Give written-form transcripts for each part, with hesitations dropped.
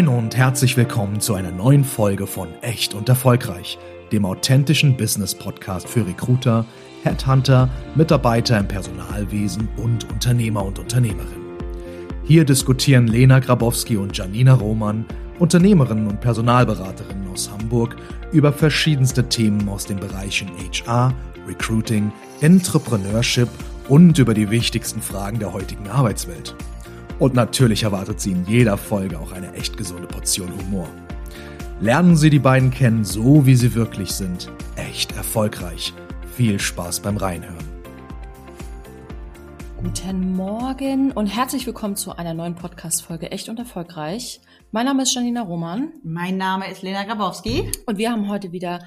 Moin und herzlich willkommen zu einer neuen Folge von Echt und Erfolgreich, dem authentischen Business-Podcast für Recruiter, Headhunter, Mitarbeiter im Personalwesen und Unternehmer und Unternehmerinnen. Hier diskutieren Lena Grabowski und Janina Rohmann, Unternehmerinnen und Personalberaterinnen aus Hamburg, über verschiedenste Themen aus den Bereichen HR, Recruiting, Entrepreneurship und über die wichtigsten Fragen der heutigen Arbeitswelt. Und natürlich erwartet sie in jeder Folge auch eine echt gesunde Portion Humor. Lernen Sie die beiden kennen, so wie sie wirklich sind. Echt erfolgreich. Viel Spaß beim Reinhören. Guten Morgen und herzlich willkommen zu einer neuen Podcast-Folge Echt und Erfolgreich. Mein Name ist Janina Rohmann. Mein Name ist Lena Grabowski. Und wir haben heute wieder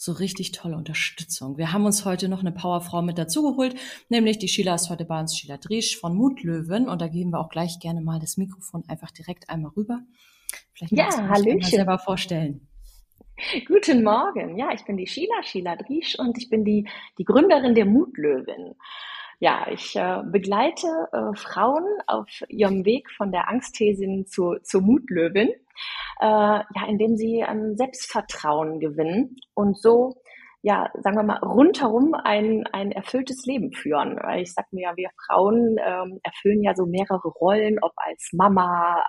so richtig tolle Unterstützung. Wir haben uns heute noch eine Powerfrau mit dazugeholt, nämlich die Shila ist heute bei uns, Shila Driesch von Mutlöwin. Und da geben wir auch gleich gerne mal das Mikrofon einfach direkt einmal rüber. Vielleicht magst du dich selber vorstellen. Guten Morgen. Ja, ich bin die Shila Driesch und ich bin die Gründerin der Mutlöwin. Ja, ich begleite Frauen auf ihrem Weg von der Angsthäsin zur Mutlöwin. Indem sie an Selbstvertrauen gewinnen und so, sagen wir mal, rundherum ein erfülltes Leben führen. Ich sag mir ja, wir Frauen erfüllen ja so mehrere Rollen, ob als Mama,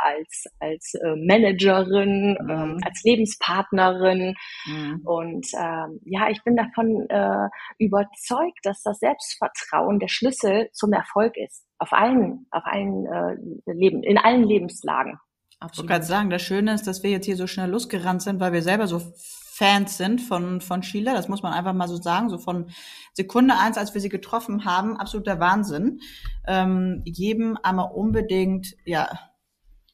als Managerin, als Lebenspartnerin. Mhm. Und ich bin davon überzeugt, dass das Selbstvertrauen der Schlüssel zum Erfolg ist. In allen Lebenslagen. Absolut. Ich wollte gerade sagen, das Schöne ist, dass wir jetzt hier so schnell losgerannt sind, weil wir selber so Fans sind von Shila. Das muss man einfach mal so sagen, so von Sekunde 1, als wir sie getroffen haben, absoluter Wahnsinn. Jedem einmal unbedingt,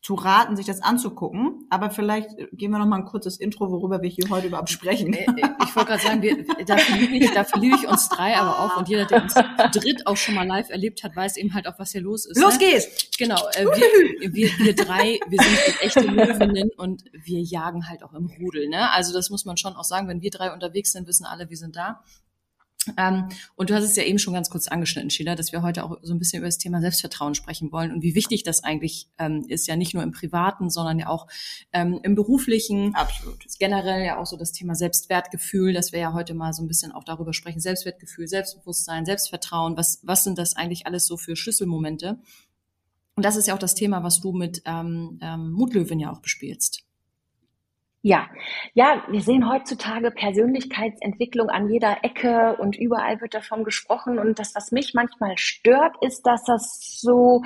zu raten, sich das anzugucken. Aber vielleicht gehen wir noch mal ein kurzes Intro, worüber wir hier heute überhaupt sprechen. Ich wollte gerade sagen, da verliere ich uns drei aber auch. Und jeder, der uns zu dritt auch schon mal live erlebt hat, weiß eben halt auch, was hier los ist. Los geht's! Genau. Wir drei, wir sind echte Löwinnen und wir jagen halt auch im Rudel. Ne? Also das muss man schon auch sagen. Wenn wir drei unterwegs sind, wissen alle, wir sind da. Und du hast es ja eben schon ganz kurz angeschnitten, Shila, dass wir heute auch so ein bisschen über das Thema Selbstvertrauen sprechen wollen und wie wichtig das eigentlich ist, ja nicht nur im Privaten, sondern ja auch im Beruflichen. Absolut. Generell ja auch so das Thema Selbstwertgefühl, dass wir ja heute mal so ein bisschen auch darüber sprechen, Selbstwertgefühl, Selbstbewusstsein, Selbstvertrauen, was sind das eigentlich alles so für Schlüsselmomente? Und das ist ja auch das Thema, was du mit Mutlöwin ja auch bespielst. Ja, wir sehen heutzutage Persönlichkeitsentwicklung an jeder Ecke und überall wird davon gesprochen. Und das, was mich manchmal stört, ist, dass das so,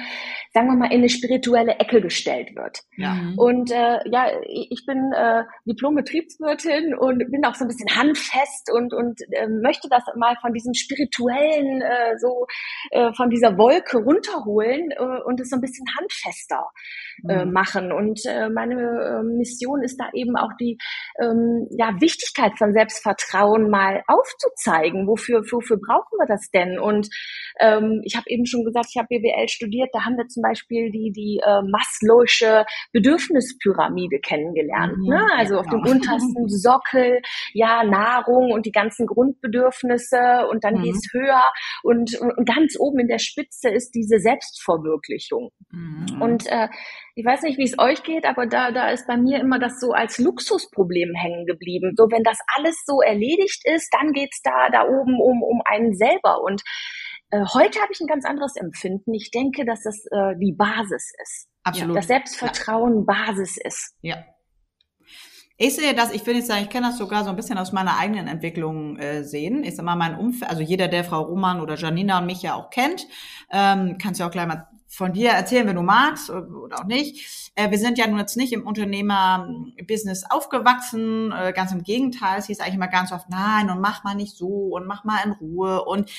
sagen wir mal, in eine spirituelle Ecke gestellt wird. Ja. Und ich bin Diplom-Betriebswirtin und bin auch so ein bisschen handfest und möchte das mal von diesem spirituellen, von dieser Wolke runterholen und es so ein bisschen handfester machen. Und meine Mission ist da eben auch die Wichtigkeit von Selbstvertrauen mal aufzuzeigen. Wofür brauchen wir das denn? Und ich habe eben schon gesagt, ich habe BWL studiert. Da haben wir zum Beispiel die Maslow'sche Bedürfnispyramide kennengelernt. Mhm, ne? Also auf dem untersten Sockel, Nahrung und die ganzen Grundbedürfnisse und dann geht's höher und ganz oben in der Spitze ist diese Selbstverwirklichung. Mhm. Und ich weiß nicht, wie es euch geht, aber da ist bei mir immer das so als Luxusproblem hängen geblieben. So, wenn das alles so erledigt ist, dann geht's da oben um einen selber. Und heute habe ich ein ganz anderes Empfinden. Ich denke, dass das die Basis ist. Absolut. Das Selbstvertrauen Basis ist. Ja. Ich sehe das, ich will nicht sagen, ich kann das sogar so ein bisschen aus meiner eigenen Entwicklung sehen. Ich sag mal, mein Umfeld, also jeder, der Frau Rohmann oder Janina und mich ja auch kennt, kannst ja auch gleich mal von dir erzählen, wenn du magst oder auch nicht. Wir sind ja nun jetzt nicht im Unternehmer-Business aufgewachsen, ganz im Gegenteil. Es hieß eigentlich immer ganz oft, nein, und mach mal nicht so und mach mal in Ruhe und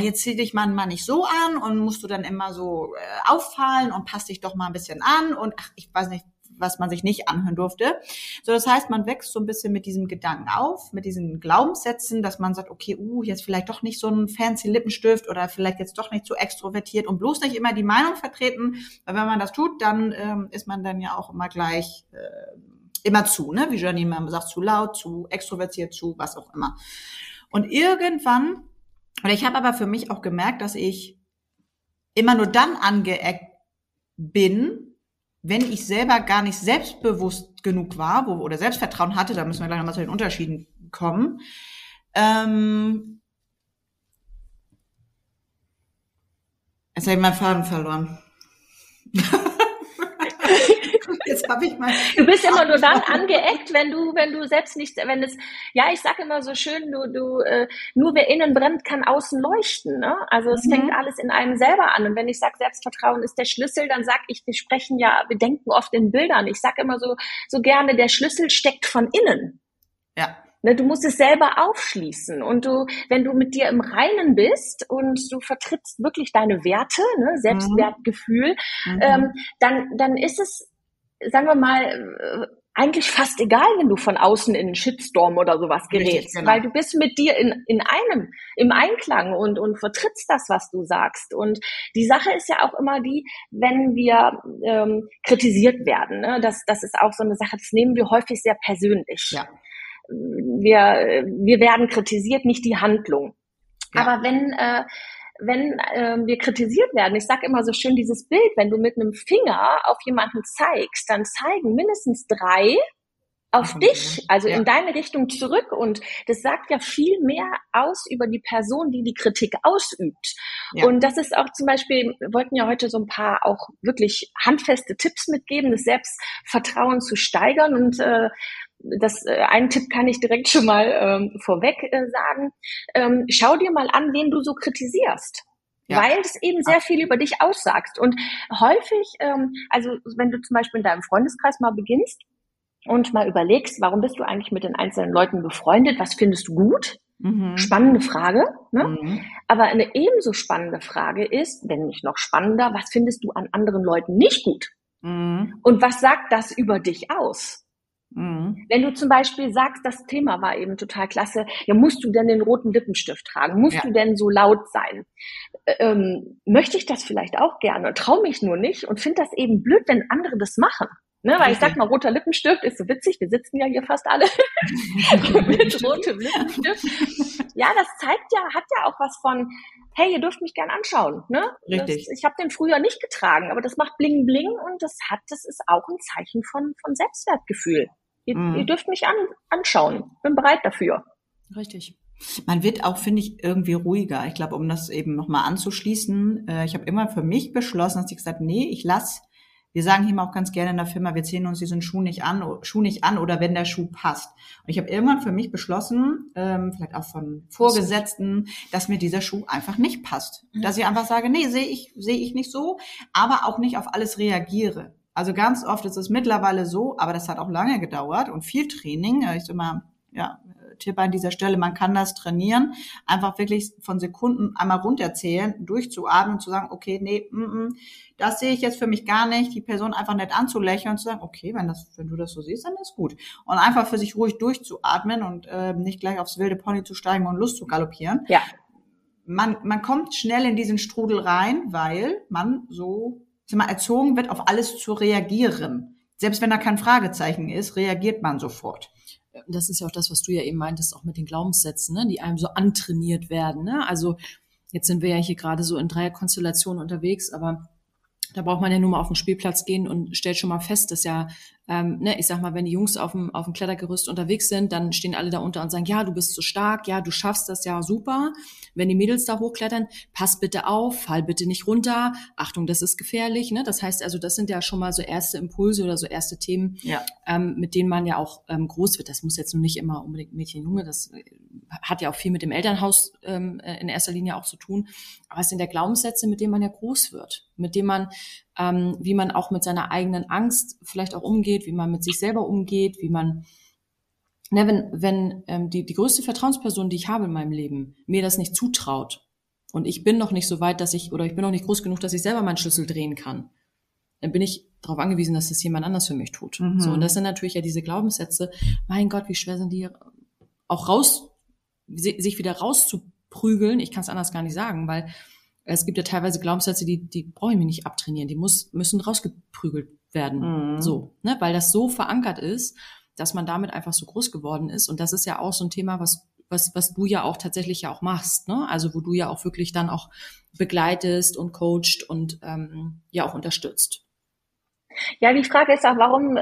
jetzt zieh dich mal nicht so an und musst du dann immer so auffallen und passt dich doch mal ein bisschen an und ich weiß nicht, was man sich nicht anhören durfte. So, das heißt, man wächst so ein bisschen mit diesem Gedanken auf, mit diesen Glaubenssätzen, dass man sagt, okay, jetzt vielleicht doch nicht so einen fancy Lippenstift oder vielleicht jetzt doch nicht so extrovertiert und bloß nicht immer die Meinung vertreten, weil wenn man das tut, dann ist man dann ja auch immer gleich immer zu, ne? Wie Janine sagt, zu laut, zu extrovertiert, zu was auch immer. Und irgendwann, und ich habe aber für mich auch gemerkt, dass ich immer nur dann angeeckt bin, wenn ich selber gar nicht selbstbewusst genug war oder Selbstvertrauen hatte, da müssen wir gleich nochmal zu den Unterschieden kommen, jetzt habe ich meinen Faden verloren. Jetzt habe ich mal. Du bist immer nur dann angeeckt, wenn du selbst nicht, wenn es, ja, ich sage immer so schön, nur wer innen brennt, kann außen leuchten, ne? Also es fängt alles in einem selber an. Und wenn ich sage, Selbstvertrauen ist der Schlüssel, dann sage ich, wir denken oft in Bildern. Ich sage immer so gerne, der Schlüssel steckt von innen. Ja. Du musst es selber aufschließen und wenn du mit dir im Reinen bist und du vertrittst wirklich deine Werte, ne, Selbstwertgefühl, dann ist es, sagen wir mal, eigentlich fast egal, wenn du von außen in einen Shitstorm oder sowas gerätst, richtig, genau, weil du bist mit dir im Einklang und vertrittst das, was du sagst. Und die Sache ist ja auch immer die, wenn wir kritisiert werden, ne, das ist auch so eine Sache, das nehmen wir häufig sehr persönlich. Ja. Wir werden kritisiert, nicht die Handlung. Ja. Aber wenn wir kritisiert werden, ich sage immer so schön dieses Bild, wenn du mit einem Finger auf jemanden zeigst, dann zeigen mindestens 3 auf dich, also in deine Richtung zurück. Und das sagt ja viel mehr aus über die Person, die die Kritik ausübt. Ja. Und das ist auch zum Beispiel, wir wollten ja heute so ein paar auch wirklich handfeste Tipps mitgeben, das Selbstvertrauen zu steigern. Und einen Tipp kann ich direkt schon mal vorweg sagen. Schau dir mal an, wen du so kritisierst. Ja. Weil es eben sehr viel über dich aussagst. Und häufig, also wenn du zum Beispiel in deinem Freundeskreis mal beginnst, und mal überlegst, warum bist du eigentlich mit den einzelnen Leuten befreundet? Was findest du gut? Spannende Frage. Ne? Aber eine ebenso spannende Frage ist, wenn nicht noch spannender, was findest du an anderen Leuten nicht gut? Und was sagt das über dich aus? Wenn du zum Beispiel sagst, das Thema war eben total klasse, ja, musst du denn den roten Lippenstift tragen? Musst du denn so laut sein? Möchte ich das vielleicht auch gerne? Traue mich nur nicht und finde das eben blöd, wenn andere das machen. Ne, weil ich sag mal, roter Lippenstift ist so witzig, wir sitzen ja hier fast alle mit rotem Lippenstift. Ja, das zeigt ja, hat ja auch was von, hey, ihr dürft mich gern anschauen. Ne? Richtig. Ich habe den früher nicht getragen, aber das macht bling bling und das ist auch ein Zeichen von Selbstwertgefühl. Ihr dürft mich anschauen, bin bereit dafür. Richtig. Man wird auch, finde ich, irgendwie ruhiger. Ich glaube, um das eben nochmal anzuschließen, ich habe immer für mich beschlossen, dass ich gesagt habe, nee, ich lasse. Wir sagen hier immer auch ganz gerne in der Firma, wir ziehen uns diesen Schuh nicht an oder wenn der Schuh passt. Und ich habe irgendwann für mich beschlossen, vielleicht auch von Vorgesetzten, dass mir dieser Schuh einfach nicht passt. Dass ich einfach sage, nee, sehe ich nicht so, aber auch nicht auf alles reagiere. Also ganz oft ist es mittlerweile so, aber das hat auch lange gedauert und viel Training. Ich immer, ja, Tipp an dieser Stelle, man kann das trainieren, einfach wirklich von Sekunden einmal runterzählen, durchzuatmen, zu sagen, okay, nee, das sehe ich jetzt für mich gar nicht, die Person einfach nett anzulächeln und zu sagen, okay, wenn du das so siehst, dann ist gut. Und einfach für sich ruhig durchzuatmen und nicht gleich aufs wilde Pony zu steigen und Lust zu galoppieren. Ja. Man kommt schnell in diesen Strudel rein, weil man so erzogen wird, auf alles zu reagieren. Selbst wenn da kein Fragezeichen ist, reagiert man sofort. Das ist ja auch das, was du ja eben meintest, auch mit den Glaubenssätzen, ne, die einem so antrainiert werden. Ne? Also jetzt sind wir ja hier gerade so in Dreierkonstellationen unterwegs, aber da braucht man ja nur mal auf den Spielplatz gehen und stellt schon mal fest, dass ja, ich sag mal, wenn die Jungs auf dem Klettergerüst unterwegs sind, dann stehen alle da unter und sagen, ja, du bist so stark, ja, du schaffst das, ja, super. Wenn die Mädels da hochklettern, pass bitte auf, fall bitte nicht runter, Achtung, das ist gefährlich. Ne? Das heißt also, das sind ja schon mal so erste Impulse oder so erste Themen, mit denen man ja auch groß wird. Das muss jetzt nun nicht immer unbedingt Mädchen, Junge, das hat ja auch viel mit dem Elternhaus in erster Linie auch zu tun. Aber es sind ja Glaubenssätze, mit denen man ja groß wird, mit denen man, wie man auch mit seiner eigenen Angst vielleicht auch umgeht, wie man mit sich selber umgeht, wie man, ne, die größte Vertrauensperson, die ich habe in meinem Leben, mir das nicht zutraut und ich bin noch nicht so weit, ich bin noch nicht groß genug, dass ich selber meinen Schlüssel drehen kann, dann bin ich darauf angewiesen, dass das jemand anders für mich tut. So, und das sind natürlich ja diese Glaubenssätze, mein Gott, wie schwer sind die auch sich wieder rauszuprügeln, ich kann es anders gar nicht sagen, weil es gibt ja teilweise Glaubenssätze, die brauche ich mir nicht abtrainieren, die müssen rausgeprügelt werden, so, ne, weil das so verankert ist, dass man damit einfach so groß geworden ist und das ist ja auch so ein Thema, was du ja auch tatsächlich ja auch machst, ne, also wo du ja auch wirklich dann auch begleitest und coachst und ja auch unterstützt. Ja, die Frage ist auch, warum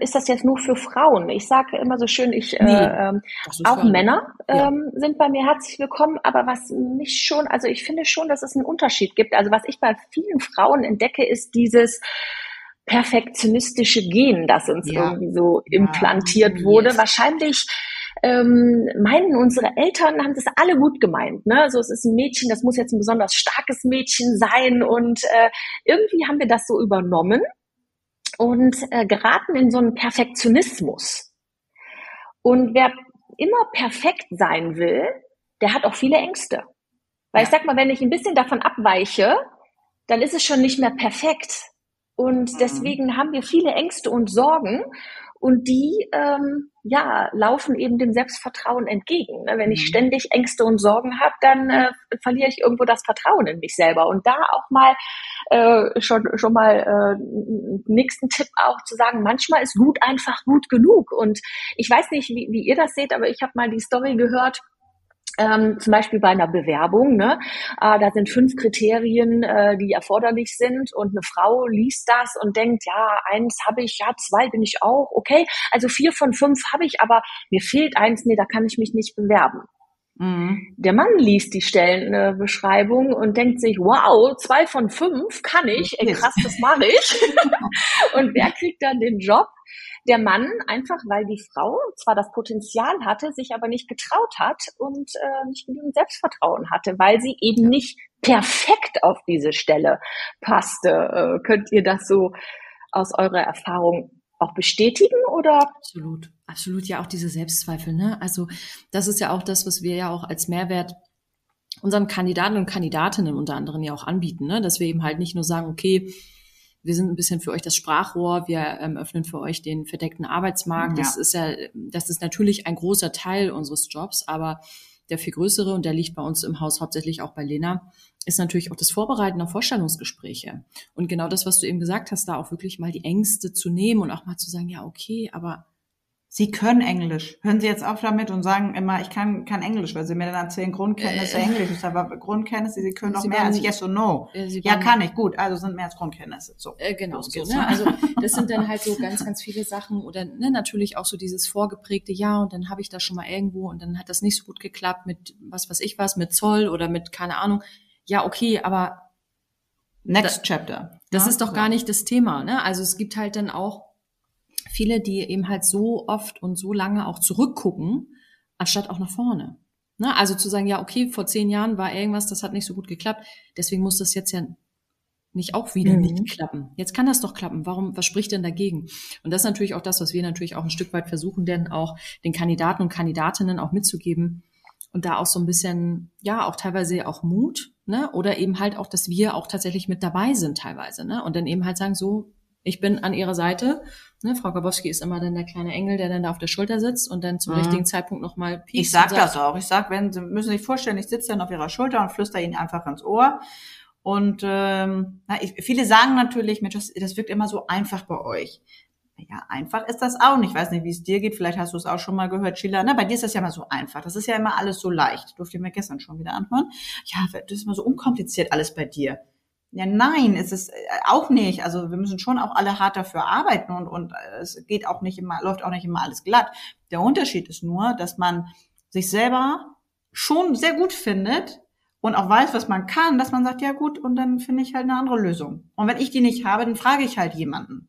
ist das jetzt nur für Frauen? Ich sage immer so schön, auch Männer sind bei mir herzlich willkommen, aber was mich schon, also ich finde schon, dass es einen Unterschied gibt. Also was ich bei vielen Frauen entdecke, ist dieses perfektionistische Gen, das uns irgendwie so implantiert wurde. Yes. Wahrscheinlich meinen unsere Eltern, haben das alle gut gemeint, ne? Also es ist ein Mädchen, das muss jetzt ein besonders starkes Mädchen sein und irgendwie haben wir das so übernommen und geraten in so einen Perfektionismus. Und wer immer perfekt sein will, der hat auch viele Ängste. Weil ich sag mal, wenn ich ein bisschen davon abweiche, dann ist es schon nicht mehr perfekt. Und deswegen haben wir viele Ängste und Sorgen und die laufen eben dem Selbstvertrauen entgegen. Wenn ich ständig Ängste und Sorgen habe, dann verliere ich irgendwo das Vertrauen in mich selber. Und da auch mal nächsten Tipp auch zu sagen, manchmal ist gut einfach gut genug. Und ich weiß nicht, wie ihr das seht, aber ich habe mal die Story gehört, zum Beispiel bei einer Bewerbung, ne? Da sind 5 Kriterien, die erforderlich sind und eine Frau liest das und denkt, ja, 1 habe ich, ja, 2 bin ich auch, okay, also 4 von 5 habe ich, aber mir fehlt 1, nee, da kann ich mich nicht bewerben. Mhm. Der Mann liest die Stellenbeschreibung und denkt sich, wow, 2 von 5 kann ich, krass, das mache ich. Und wer kriegt dann den Job? Der Mann, einfach weil die Frau zwar das Potenzial hatte, sich aber nicht getraut hat und nicht genügend Selbstvertrauen hatte, weil sie eben nicht perfekt auf diese Stelle passte. Könnt ihr das so aus eurer Erfahrung auch bestätigen oder? Absolut, absolut, ja, auch diese Selbstzweifel, ne? Also das ist ja auch das, was wir ja auch als Mehrwert unseren Kandidaten und Kandidatinnen unter anderem ja auch anbieten, ne? Dass wir eben halt nicht nur sagen, okay, wir sind ein bisschen für euch das Sprachrohr, wir öffnen für euch den verdeckten Arbeitsmarkt. Ja. Das ist natürlich ein großer Teil unseres Jobs, aber der viel größere, und der liegt bei uns im Haus hauptsächlich auch bei Lena, ist natürlich auch das Vorbereiten auf Vorstellungsgespräche. Und genau das, was du eben gesagt hast, da auch wirklich mal die Ängste zu nehmen und auch mal zu sagen, ja, okay, aber Sie können Englisch. Hören Sie jetzt auf damit und sagen immer, ich kann Englisch, weil Sie mir dann erzählen, Grundkenntnisse Englisch. Ich sage, aber Grundkenntnisse, Sie können doch mehr als yes und no. Ja, kann ich, gut, also sind mehr als Grundkenntnisse. So, genau, so, ne? Also das sind dann halt so ganz, ganz viele Sachen oder ne, natürlich auch so dieses vorgeprägte, ja, und dann habe ich das schon mal irgendwo und dann hat das nicht so gut geklappt mit was weiß ich was, mit Zoll oder mit keine Ahnung. Ja, okay, aber next chapter. Das ist doch gar nicht das Thema, ne? Also es gibt halt dann auch viele, die eben halt so oft und so lange auch zurückgucken, anstatt auch nach vorne. Ne? Also zu sagen, ja, okay, vor 10 Jahren war irgendwas, das hat nicht so gut geklappt, deswegen muss das jetzt ja nicht auch wieder nicht klappen. Jetzt kann das doch klappen. Was spricht denn dagegen? Und das ist natürlich auch das, was wir natürlich auch ein Stück weit versuchen, denn auch den Kandidaten und Kandidatinnen auch mitzugeben und da auch so ein bisschen, ja, auch teilweise auch Mut, ne? Oder eben halt auch, dass wir auch tatsächlich mit dabei sind teilweise, ne? Und dann eben halt sagen, so, ich bin an ihrer Seite. Ne, Frau Grabowski ist immer dann der kleine Engel, der dann da auf der Schulter sitzt und dann zum richtigen Zeitpunkt nochmal piekst. Ich sag das auch. Ich sag, Sie müssen sich vorstellen, ich sitze dann auf ihrer Schulter und flüstere ihnen einfach ins Ohr. Und viele sagen natürlich, Mensch, das wirkt immer so einfach bei euch. Ja, einfach ist das auch nicht. Ich weiß nicht, wie es dir geht. Vielleicht hast du es auch schon mal gehört, Shila. Na, bei dir ist das ja immer so einfach. Das ist ja immer alles so leicht. Durfte ich mir gestern schon wieder anhören. Ja, das ist immer so unkompliziert alles bei dir. Ja, nein, es ist auch nicht. Also wir müssen schon auch alle hart dafür arbeiten und es geht auch nicht immer, läuft auch nicht immer alles glatt. Der Unterschied ist nur, dass man sich selber schon sehr gut findet und auch weiß, was man kann, dass man sagt, ja gut, und dann finde ich halt eine andere Lösung. Und wenn ich die nicht habe, dann frage ich halt jemanden.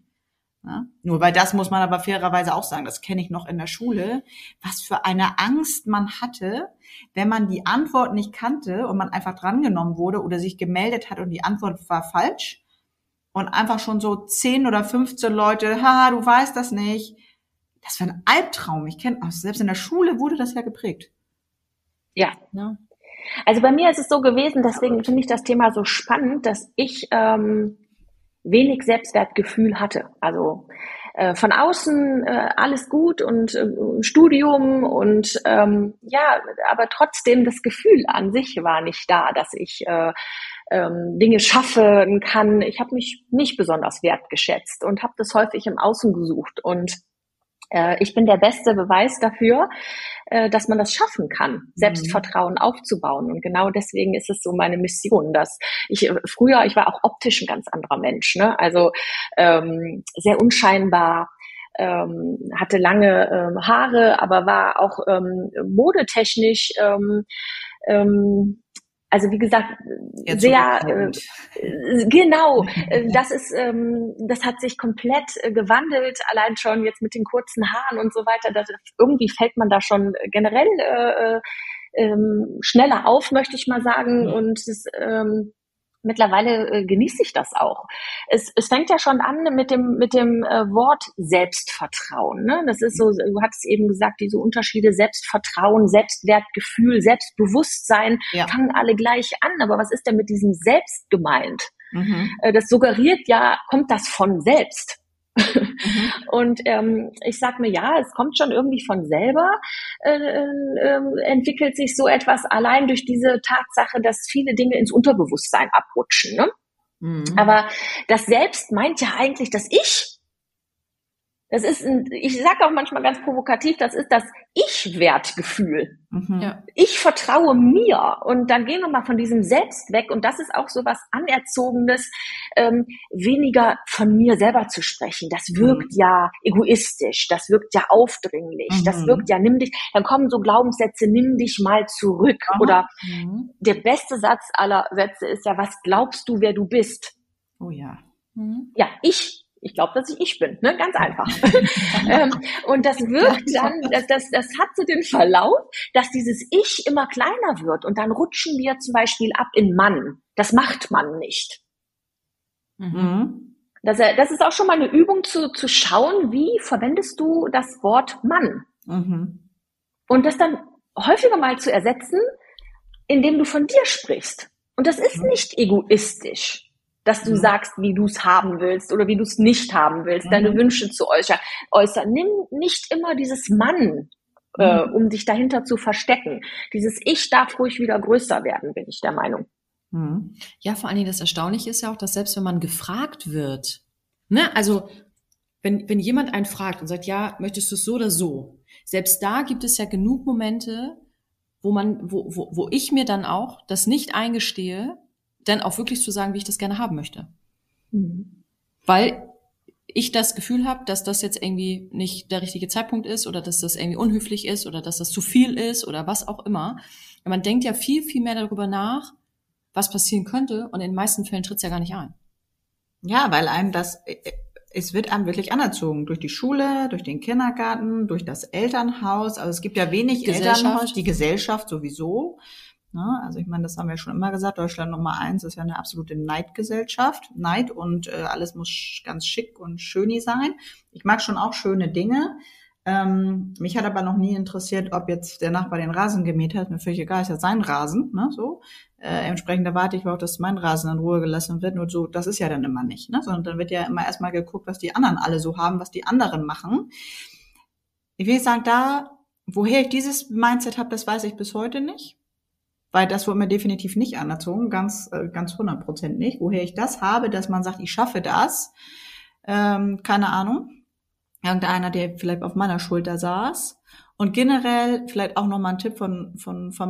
Ja? Nur weil das muss man aber fairerweise auch sagen, das kenne ich noch in der Schule, was für eine Angst man hatte, wenn man die Antwort nicht kannte und man einfach drangenommen wurde oder sich gemeldet hat und die Antwort war falsch und einfach schon so 10 oder 15 Leute, haha, du weißt das nicht. Das war ein Albtraum. Ich kenne, selbst in der Schule wurde das ja geprägt. Ja, ne? Also bei mir ist es so gewesen, deswegen finde ich das Thema so spannend, dass ich wenig Selbstwertgefühl hatte. Also von außen alles gut und Studium und aber trotzdem das Gefühl an sich war nicht da, dass ich Dinge schaffen kann. Ich habe mich nicht besonders wertgeschätzt und habe das häufig im Außen gesucht. Und ich bin der beste Beweis dafür, dass man das schaffen kann, Selbstvertrauen aufzubauen. Und genau deswegen ist es so meine Mission, dass ich war auch optisch ein ganz anderer Mensch, ne? Also sehr unscheinbar, hatte lange Haare, aber war auch modetechnisch, also wie gesagt, jetzt sehr, genau, das ist, das hat sich komplett gewandelt, allein schon jetzt mit den kurzen Haaren und so weiter, irgendwie fällt man da schon generell schneller auf, möchte ich mal sagen, und das, mittlerweile genieße ich das auch. Es fängt ja schon an mit dem Wort Selbstvertrauen. Ne? Das ist so, du hattest eben gesagt, diese Unterschiede Selbstvertrauen, Selbstwertgefühl, Selbstbewusstsein fangen alle gleich an. Aber was ist denn mit diesem Selbst gemeint? Mhm. Das suggeriert ja, kommt das von selbst? Und ich sag mir, ja, es kommt schon irgendwie von selber, entwickelt sich so etwas allein durch diese Tatsache, dass viele Dinge ins Unterbewusstsein abrutschen. Ne? Aber das Selbst meint ja eigentlich das Ich. Das ist ich sage auch manchmal ganz provokativ, das ist das Ich-Wertgefühl. Ja. Ich vertraue mir. Und dann gehen wir mal von diesem Selbst weg. Und das ist auch so was Anerzogenes, weniger von mir selber zu sprechen. Das wirkt ja egoistisch, das wirkt ja aufdringlich, das wirkt ja, nimm dich, dann kommen so Glaubenssätze, nimm dich mal zurück. Aha. Oder der beste Satz aller Sätze ist ja, was glaubst du, wer du bist? Oh ja. Ja, Ich glaube, dass ich bin, ne? Ganz einfach. Und das wirkt dann, das hat so den Verlauf, dass dieses Ich immer kleiner wird. Und dann rutschen wir zum Beispiel ab in Mann. Das macht man nicht. Das ist auch schon mal eine Übung zu schauen, wie verwendest du das Wort Mann? Und das dann häufiger mal zu ersetzen, indem du von dir sprichst. Und das ist nicht egoistisch, dass du sagst, wie du es haben willst oder wie du es nicht haben willst, deine Wünsche zu äußern. Nimm nicht immer dieses Mann, um dich dahinter zu verstecken. Dieses Ich darf ruhig wieder größer werden, bin ich der Meinung. Ja, vor allen Dingen das Erstaunliche ist ja auch, dass selbst wenn man gefragt wird, ne, also wenn jemand einen fragt und sagt, ja, möchtest du es so oder so, selbst da gibt es ja genug Momente, wo ich mir dann auch das nicht eingestehe, dann auch wirklich zu sagen, wie ich das gerne haben möchte. Weil ich das Gefühl habe, dass das jetzt irgendwie nicht der richtige Zeitpunkt ist oder dass das irgendwie unhöflich ist oder dass das zu viel ist oder was auch immer. Und man denkt ja viel, viel mehr darüber nach, was passieren könnte, und in den meisten Fällen tritt es ja gar nicht ein. Ja, weil es wird einem wirklich anerzogen. Durch die Schule, durch den Kindergarten, durch das Elternhaus. Also es gibt ja wenig Elternhaus, die Gesellschaft sowieso. Also ich meine, das haben wir schon immer gesagt, Deutschland Nummer 1 ist ja eine absolute Neidgesellschaft. Neid und alles muss ganz schick und schöni sein. Ich mag schon auch schöne Dinge. Mich hat aber noch nie interessiert, ob jetzt der Nachbar den Rasen gemäht hat. Mir völlig egal, ist ja sein Rasen. Ne? So. Entsprechend erwarte ich auch, dass mein Rasen in Ruhe gelassen wird. Nur so, das ist ja dann immer nicht. Ne? Sondern dann wird ja immer erstmal geguckt, was die anderen alle so haben, was die anderen machen. Ich will sagen, woher ich dieses Mindset habe, das weiß ich bis heute nicht. Weil das wurde mir definitiv nicht anerzogen, ganz 100% nicht. Woher ich das habe, dass man sagt, ich schaffe das, keine Ahnung. Irgendeiner, der vielleicht auf meiner Schulter saß. Und generell vielleicht auch nochmal ein Tipp von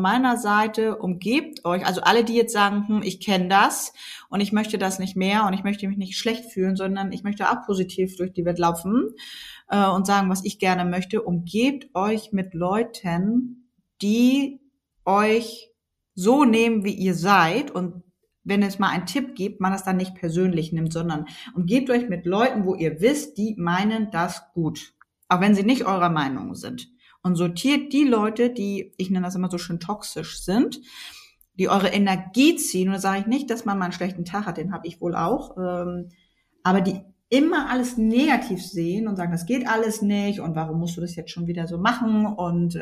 meiner Seite, umgebt euch, also alle, die jetzt sagen, ich kenne das und ich möchte das nicht mehr und ich möchte mich nicht schlecht fühlen, sondern ich möchte auch positiv durch die Welt laufen und sagen, was ich gerne möchte, umgebt euch mit Leuten, die euch so nehmen, wie ihr seid, und wenn es mal einen Tipp gibt, man das dann nicht persönlich nimmt, sondern umgebt euch mit Leuten, wo ihr wisst, die meinen das gut, auch wenn sie nicht eurer Meinung sind, und sortiert die Leute, die, ich nenne das immer so schön, toxisch sind, die eure Energie ziehen, und da sage ich nicht, dass man mal einen schlechten Tag hat, den habe ich wohl auch, aber die immer alles negativ sehen und sagen, das geht alles nicht und warum musst du das jetzt schon wieder so machen, und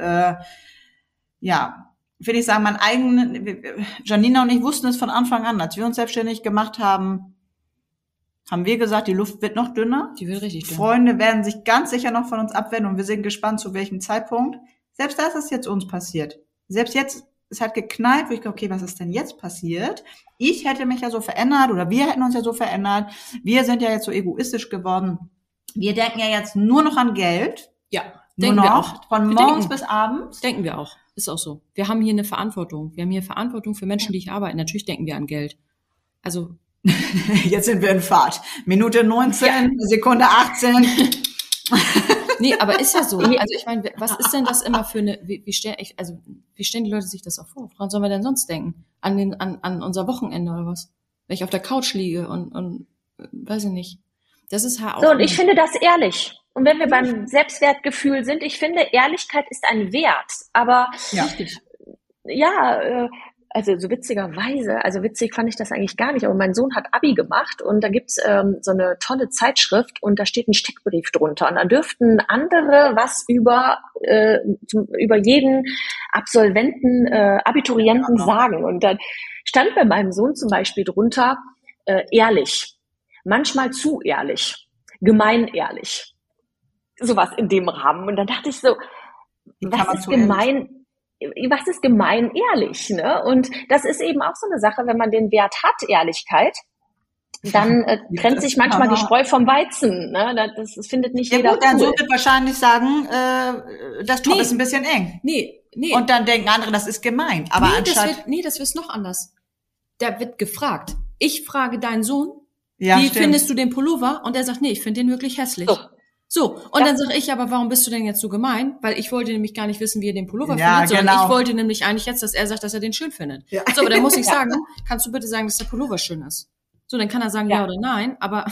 ja, will ich sagen, Janina und ich wussten es von Anfang an, als wir uns selbstständig gemacht haben, haben wir gesagt, die Luft wird noch dünner. Die wird richtig dünn. Freunde werden sich ganz sicher noch von uns abwenden und wir sind gespannt, zu welchem Zeitpunkt. Selbst das ist jetzt uns passiert. Selbst jetzt, es hat geknallt, wo ich dachte, okay, was ist denn jetzt passiert? Ich hätte mich ja so verändert oder wir hätten uns ja so verändert. Wir sind ja jetzt so egoistisch geworden. Wir denken ja jetzt nur noch an Geld. Ja. Denken wir auch. Von morgens bis abends? Denken wir auch. Ist auch so. Wir haben hier eine Verantwortung. Wir haben hier Verantwortung für Menschen, die hier arbeiten. Natürlich denken wir an Geld. Also. Jetzt sind wir in Fahrt. Minute 19, ja. Sekunde 18. Nee, aber ist ja so. Also ich meine, was ist denn das immer für eine, wie stellen die Leute sich das auch vor? Woran sollen wir denn sonst denken? An unser Wochenende oder was? Wenn ich auf der Couch liege und weiß ich nicht. Das ist halt auch. So, und ich finde das ehrlich. Und wenn wir beim Selbstwertgefühl sind, ich finde, Ehrlichkeit ist ein Wert. Aber also so witzigerweise, also witzig fand ich das eigentlich gar nicht, aber mein Sohn hat Abi gemacht und da gibt's so eine tolle Zeitschrift und da steht ein Steckbrief drunter und da dürften andere was über jeden Absolventen, Abiturienten sagen und dann stand bei meinem Sohn zum Beispiel drunter ehrlich, manchmal zu ehrlich, gemein ehrlich, sowas in dem Rahmen und dann dachte ich so, was ist gemein ehrlich, ne? Und das ist eben auch so eine Sache, wenn man den Wert hat, Ehrlichkeit, dann trennt sich manchmal die Spreu vom Weizen, ne? Das findet nicht jeder gut. Ja gut, dann würde wahrscheinlich sagen, das Tor ist ein bisschen eng. Nee. Und dann denken andere, das ist gemein. Aber das wird noch anders. Da wird gefragt. Ich frage deinen Sohn, wie findest du den Pullover? Und er sagt, nee, ich finde den wirklich hässlich. So, und dann sage ich, aber warum bist du denn jetzt so gemein? Weil ich wollte nämlich gar nicht wissen, wie er den Pullover findet, sondern ich wollte nämlich eigentlich jetzt, dass er sagt, dass er den schön findet. Ja. So, aber dann muss ich sagen, kannst du bitte sagen, dass der Pullover schön ist? So, dann kann er sagen ja oder nein, aber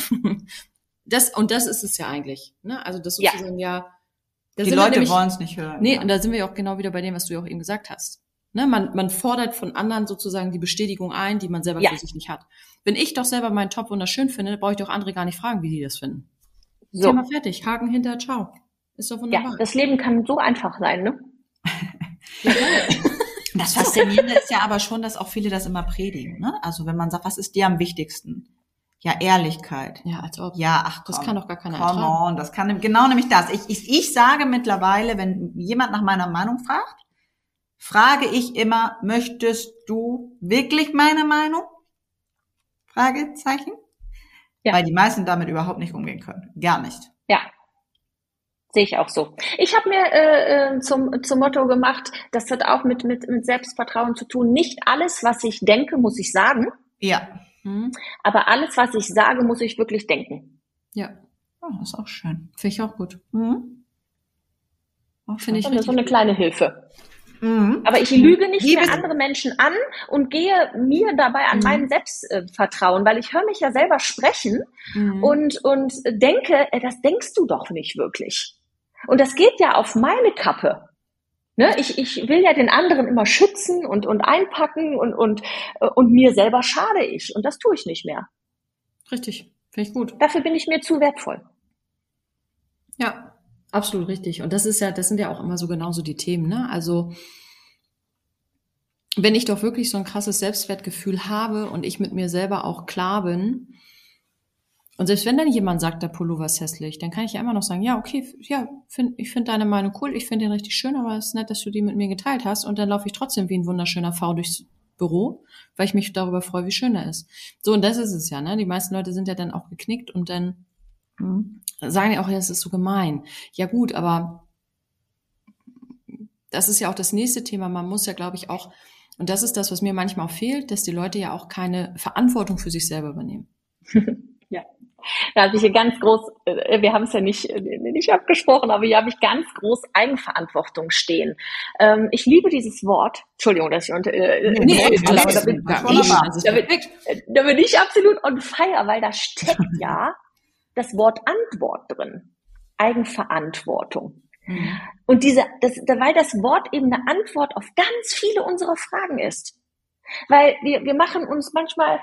das ist es ja eigentlich. Ne? Also das sozusagen die Leute wollen es nicht hören. Nee, und da sind wir ja auch genau wieder bei dem, was du ja auch eben gesagt hast. Ne? Man fordert von anderen sozusagen die Bestätigung ein, die man selber für sich nicht hat. Wenn ich doch selber meinen Top wunderschön finde, brauche ich doch andere gar nicht fragen, wie die das finden. So. Thema fertig. Haken hinter, ciao. Ist doch wunderbar. Ja, das Leben kann so einfach sein, ne? Das Faszinierende ist ja aber schon, dass auch viele das immer predigen, ne? Also wenn man sagt, was ist dir am wichtigsten? Ja, Ehrlichkeit. Ja, als ob. Ja, ach komm. Das kann doch gar keiner ertragen. Come on, das kann, genau nämlich das. Ich sage mittlerweile, wenn jemand nach meiner Meinung fragt, frage ich immer, möchtest du wirklich meine Meinung? Fragezeichen. Ja. Weil die meisten damit überhaupt nicht umgehen können. Gar nicht. Ja, sehe ich auch so. Ich habe mir zum Motto gemacht, das hat auch mit Selbstvertrauen zu tun, nicht alles, was ich denke, muss ich sagen. Ja. Aber alles, was ich sage, muss ich wirklich denken. Ja, oh, das ist auch schön. Finde ich auch gut. Mhm. Auch finde ich so eine kleine Hilfe. Mhm. Aber ich lüge nicht mehr andere Menschen an und gehe mir dabei an mein Selbstvertrauen, weil ich höre mich ja selber sprechen und denke, das denkst du doch nicht wirklich. Und das geht ja auf meine Kappe. Ne? Ich will ja den anderen immer schützen und einpacken und mir selber schade ich. Und das tue ich nicht mehr. Richtig, finde ich gut. Dafür bin ich mir zu wertvoll. Ja. Absolut richtig. Und das ist ja, das sind ja auch immer so genauso die Themen, ne? Also, wenn ich doch wirklich so ein krasses Selbstwertgefühl habe und ich mit mir selber auch klar bin, und selbst wenn dann jemand sagt, der Pullover ist hässlich, dann kann ich ja immer noch sagen, ja, okay, ja, ich finde deine Meinung cool, ich finde den richtig schön, aber es ist nett, dass du die mit mir geteilt hast und dann laufe ich trotzdem wie ein wunderschöner V durchs Büro, weil ich mich darüber freue, wie schön er ist. So, und das ist es ja, ne? Die meisten Leute sind ja dann auch geknickt und dann sagen ja auch, das ist so gemein. Ja gut, aber das ist ja auch das nächste Thema. Man muss ja, glaube ich, auch, und das ist das, was mir manchmal auch fehlt, dass die Leute ja auch keine Verantwortung für sich selber übernehmen. Ja, da habe ich hier ganz groß, wir haben es ja nicht abgesprochen, aber hier habe ich ganz groß Eigenverantwortung stehen. Ich liebe dieses Wort. Entschuldigung, dass ich da bin ich absolut on fire, weil da steckt ja das Wort Antwort drin. Eigenverantwortung. Und weil das Wort eben eine Antwort auf ganz viele unserer Fragen ist. Weil wir machen uns manchmal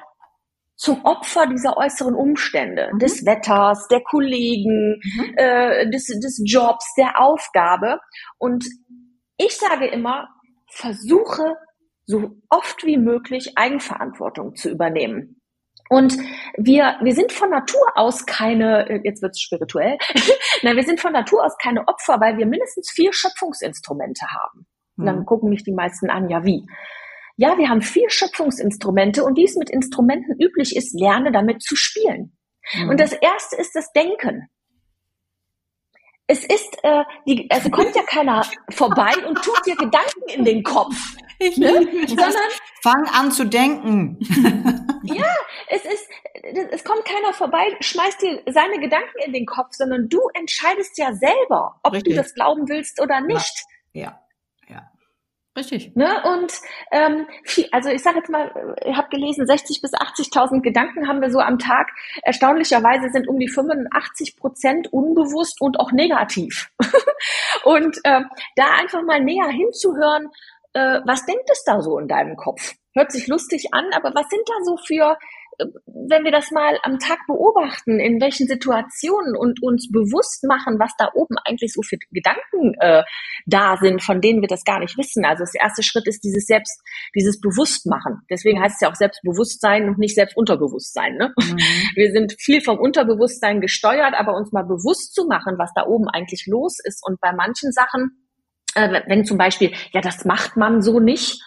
zum Opfer dieser äußeren Umstände, des Wetters, der Kollegen, des Jobs, der Aufgabe. Und ich sage immer, versuche so oft wie möglich Eigenverantwortung zu übernehmen. Und wir sind von Natur aus keine, jetzt wird's spirituell, nein, wir sind von Natur aus keine Opfer, weil wir mindestens 4 Schöpfungsinstrumente haben. Und dann gucken mich die meisten an, ja wie? Ja, wir haben 4 Schöpfungsinstrumente und wie es mit Instrumenten üblich ist, lerne damit zu spielen. Und das erste ist das Denken. es ist, also kommt ja keiner vorbei und tut dir Gedanken in den Kopf. Ne? Sondern fang an zu denken. Ja, es kommt keiner vorbei, schmeißt dir seine Gedanken in den Kopf, sondern du entscheidest ja selber, ob Richtig. Du das glauben willst oder nicht. Ja, ja. Richtig. Ne? Und also ich sage jetzt mal, ich habe gelesen, 60.000 bis 80.000 Gedanken haben wir so am Tag. Erstaunlicherweise sind um die 85% unbewusst und auch negativ. Und da einfach mal näher hinzuhören, was denkt es da so in deinem Kopf? Hört sich lustig an, aber was sind da so für, wenn wir das mal am Tag beobachten, in welchen Situationen und uns bewusst machen, was da oben eigentlich so für Gedanken da sind, von denen wir das gar nicht wissen. Also das erste Schritt ist dieses Bewusstmachen. Deswegen heißt es ja auch Selbstbewusstsein und nicht Selbstunterbewusstsein. Ne? Mhm. Wir sind viel vom Unterbewusstsein gesteuert, aber uns mal bewusst zu machen, was da oben eigentlich los ist. Und bei manchen Sachen, wenn zum Beispiel, ja, das macht man so nicht.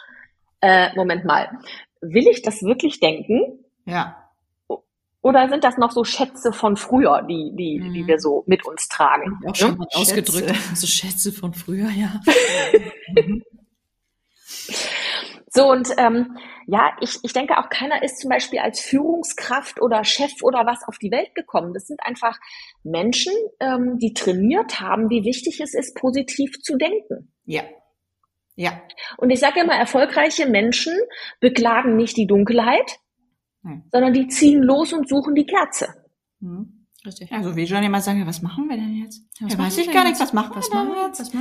Moment mal, will ich das wirklich denken? Ja. Oder sind das noch so Schätze von früher, die wir so mit uns tragen? Auch schon mal ausgedrückt, so Schätze von früher, ja. So, und ja, ich denke auch, keiner ist zum Beispiel als Führungskraft oder Chef oder was auf die Welt gekommen. Das sind einfach Menschen, die trainiert haben, wie wichtig es ist, positiv zu denken. Ja, ja. Und ich sage immer, erfolgreiche Menschen beklagen nicht die Dunkelheit, sondern die ziehen los und suchen die Kerze. Mhm. Richtig. Also wie Johnny mal sagen, was machen wir denn jetzt? Ja, weiß ich gar nichts, was machen wir jetzt?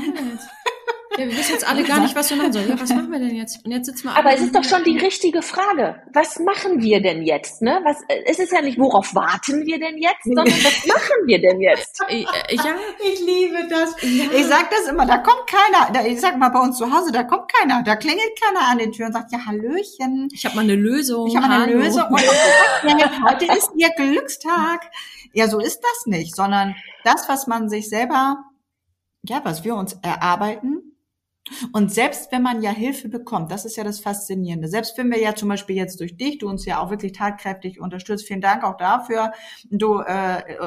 Ja, wir wissen jetzt alle gar nicht, was wir machen sollen. Ja, was machen wir denn jetzt? Und jetzt sitzen wir aber es ist doch schon die richtige Frage. Was machen wir denn jetzt? Ne? Es ist ja nicht, worauf warten wir denn jetzt, sondern was machen wir denn jetzt? Ich liebe das. Ja. Ich sag das immer, da kommt keiner. Ich sag mal, bei uns zu Hause, da kommt keiner. Da klingelt keiner an den Türen und sagt, ja, Hallöchen. Ich habe mal eine Lösung. Heute ist Ihr Glückstag. Ja, so ist das nicht, sondern das, was man sich selber, ja, was wir uns erarbeiten. Und selbst wenn man ja Hilfe bekommt, das ist ja das Faszinierende, selbst wenn wir ja zum Beispiel jetzt durch dich, du uns ja auch wirklich tatkräftig unterstützt, vielen Dank auch dafür, du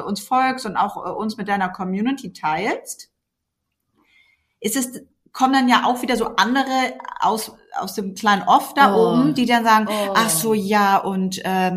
uns folgst und auch uns mit deiner Community teilst, kommen dann ja auch wieder so andere aus dem kleinen Off da oben, die dann sagen, ach so, ja, und ja,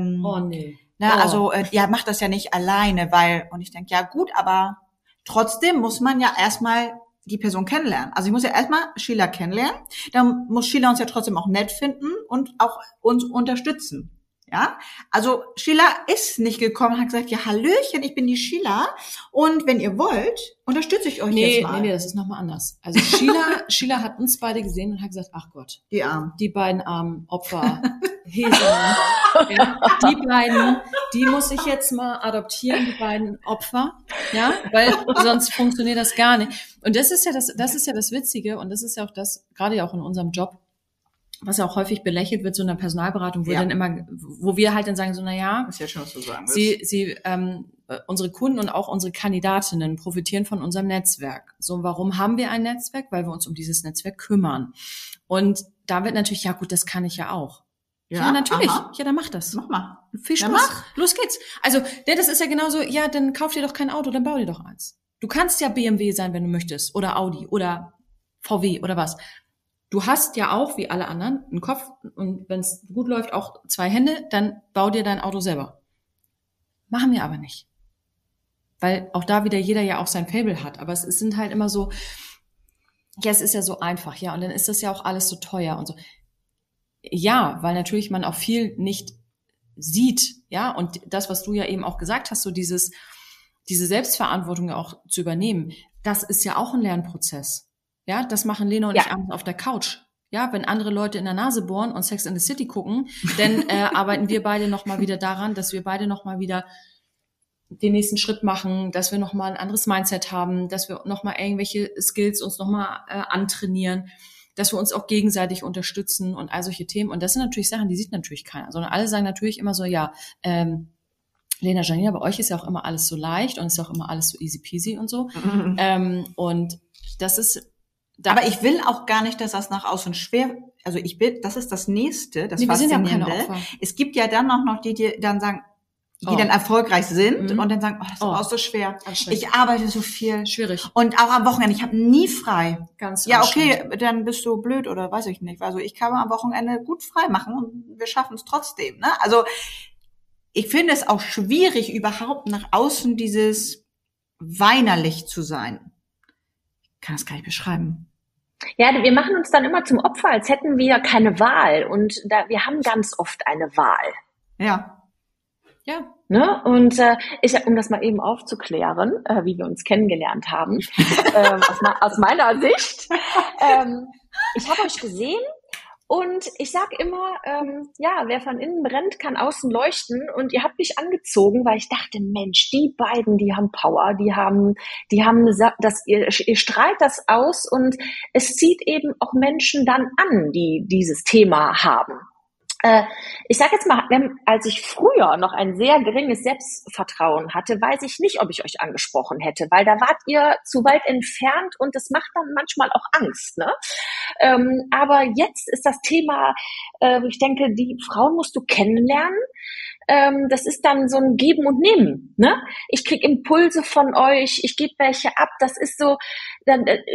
mach das ja nicht alleine, weil, und ich denke, ja gut, aber trotzdem muss man ja erstmal die Person kennenlernen. Also ich muss ja erstmal Shila kennenlernen, dann muss Shila uns ja trotzdem auch nett finden und auch uns unterstützen. Ja, also Shila ist nicht gekommen und hat gesagt, ja, Hallöchen, ich bin die Shila und wenn ihr wollt, unterstütze ich euch jetzt mal. Nee, das ist nochmal anders. Also Shila hat uns beide gesehen und hat gesagt, ach Gott, die beiden armen Opfer, ja, die muss ich jetzt mal adoptieren, die beiden Opfer, ja, weil sonst funktioniert das gar nicht. Und das ist ja das Witzige und das ist ja auch das, gerade ja auch in unserem Job, was ja auch häufig belächelt wird, so in der Personalberatung, wo wir halt dann sagen, so, naja, ist ja schon, was du sagen willst. Unsere Kunden und auch unsere Kandidatinnen profitieren von unserem Netzwerk. So, warum haben wir ein Netzwerk? Weil wir uns um dieses Netzwerk kümmern. Und da wird natürlich, ja gut, das kann ich ja auch. Ja, natürlich. Aha. Ja, dann mach das. Mach mal. Viel Spaß. Ja, los geht's. Also, das ist ja genauso, ja, dann kauf dir doch kein Auto, dann bau dir doch eins. Du kannst ja BMW sein, wenn du möchtest. Oder Audi. Oder VW. Oder was. Du hast ja auch, wie alle anderen, einen Kopf und wenn es gut läuft, auch zwei Hände, dann bau dir dein Auto selber. Machen wir aber nicht. Weil auch da wieder jeder ja auch sein Faible hat. Aber es sind halt immer so, ja, es ist ja so einfach, ja, und dann ist das ja auch alles so teuer und so. Ja, weil natürlich man auch viel nicht sieht, ja, und das, was du ja eben auch gesagt hast, so diese Selbstverantwortung ja auch zu übernehmen, das ist ja auch ein Lernprozess. Ja, das machen Lena und ich abends auf der Couch. Ja, wenn andere Leute in der Nase bohren und Sex in the City gucken, dann arbeiten wir beide nochmal wieder daran, dass wir beide nochmal wieder den nächsten Schritt machen, dass wir nochmal ein anderes Mindset haben, dass wir nochmal irgendwelche Skills uns nochmal antrainieren, dass wir uns auch gegenseitig unterstützen und all solche Themen. Und das sind natürlich Sachen, die sieht natürlich keiner, sondern alle sagen natürlich immer so, ja, Lena, Janina, bei euch ist ja auch immer alles so leicht und ist ja auch immer alles so easy peasy und so. Mhm. Und das ist... Aber ich will auch gar nicht, dass das nach außen schwer, also das ist das Nächste, das Faszinierende. Es gibt ja dann noch die, die dann sagen, die dann erfolgreich sind und dann sagen, das war auch so schwer. Ich arbeite so viel. Schwierig. Und auch am Wochenende. Ich habe nie frei. Ganz ja, okay, dann bist du blöd oder weiß ich nicht. Also ich kann am Wochenende gut frei machen und wir schaffen es trotzdem. Ne? Also ich finde es auch schwierig, überhaupt nach außen dieses weinerlich zu sein. Ich kann das gar nicht beschreiben. Ja, wir machen uns dann immer zum Opfer, als hätten wir keine Wahl. Und wir haben ganz oft eine Wahl. Ja. Ja. Ne? Und um das mal eben aufzuklären, wie wir uns kennengelernt haben, aus meiner Sicht, ich habe euch gesehen. Und ich sag immer, wer von innen brennt, kann außen leuchten. Und ihr habt mich angezogen, weil ich dachte, Mensch, die beiden, die haben Power, die haben das, ihr strahlt das aus und es zieht eben auch Menschen dann an, die dieses Thema haben. Ich sag jetzt mal, als ich früher noch ein sehr geringes Selbstvertrauen hatte, weiß ich nicht, ob ich euch angesprochen hätte, weil da wart ihr zu weit entfernt und das macht dann manchmal auch Angst, ne? Aber jetzt ist das Thema, ich denke, die Frauen musst du kennenlernen. Das ist dann so ein Geben und Nehmen. Ne? Ich krieg Impulse von euch, ich gebe welche ab. Das ist so,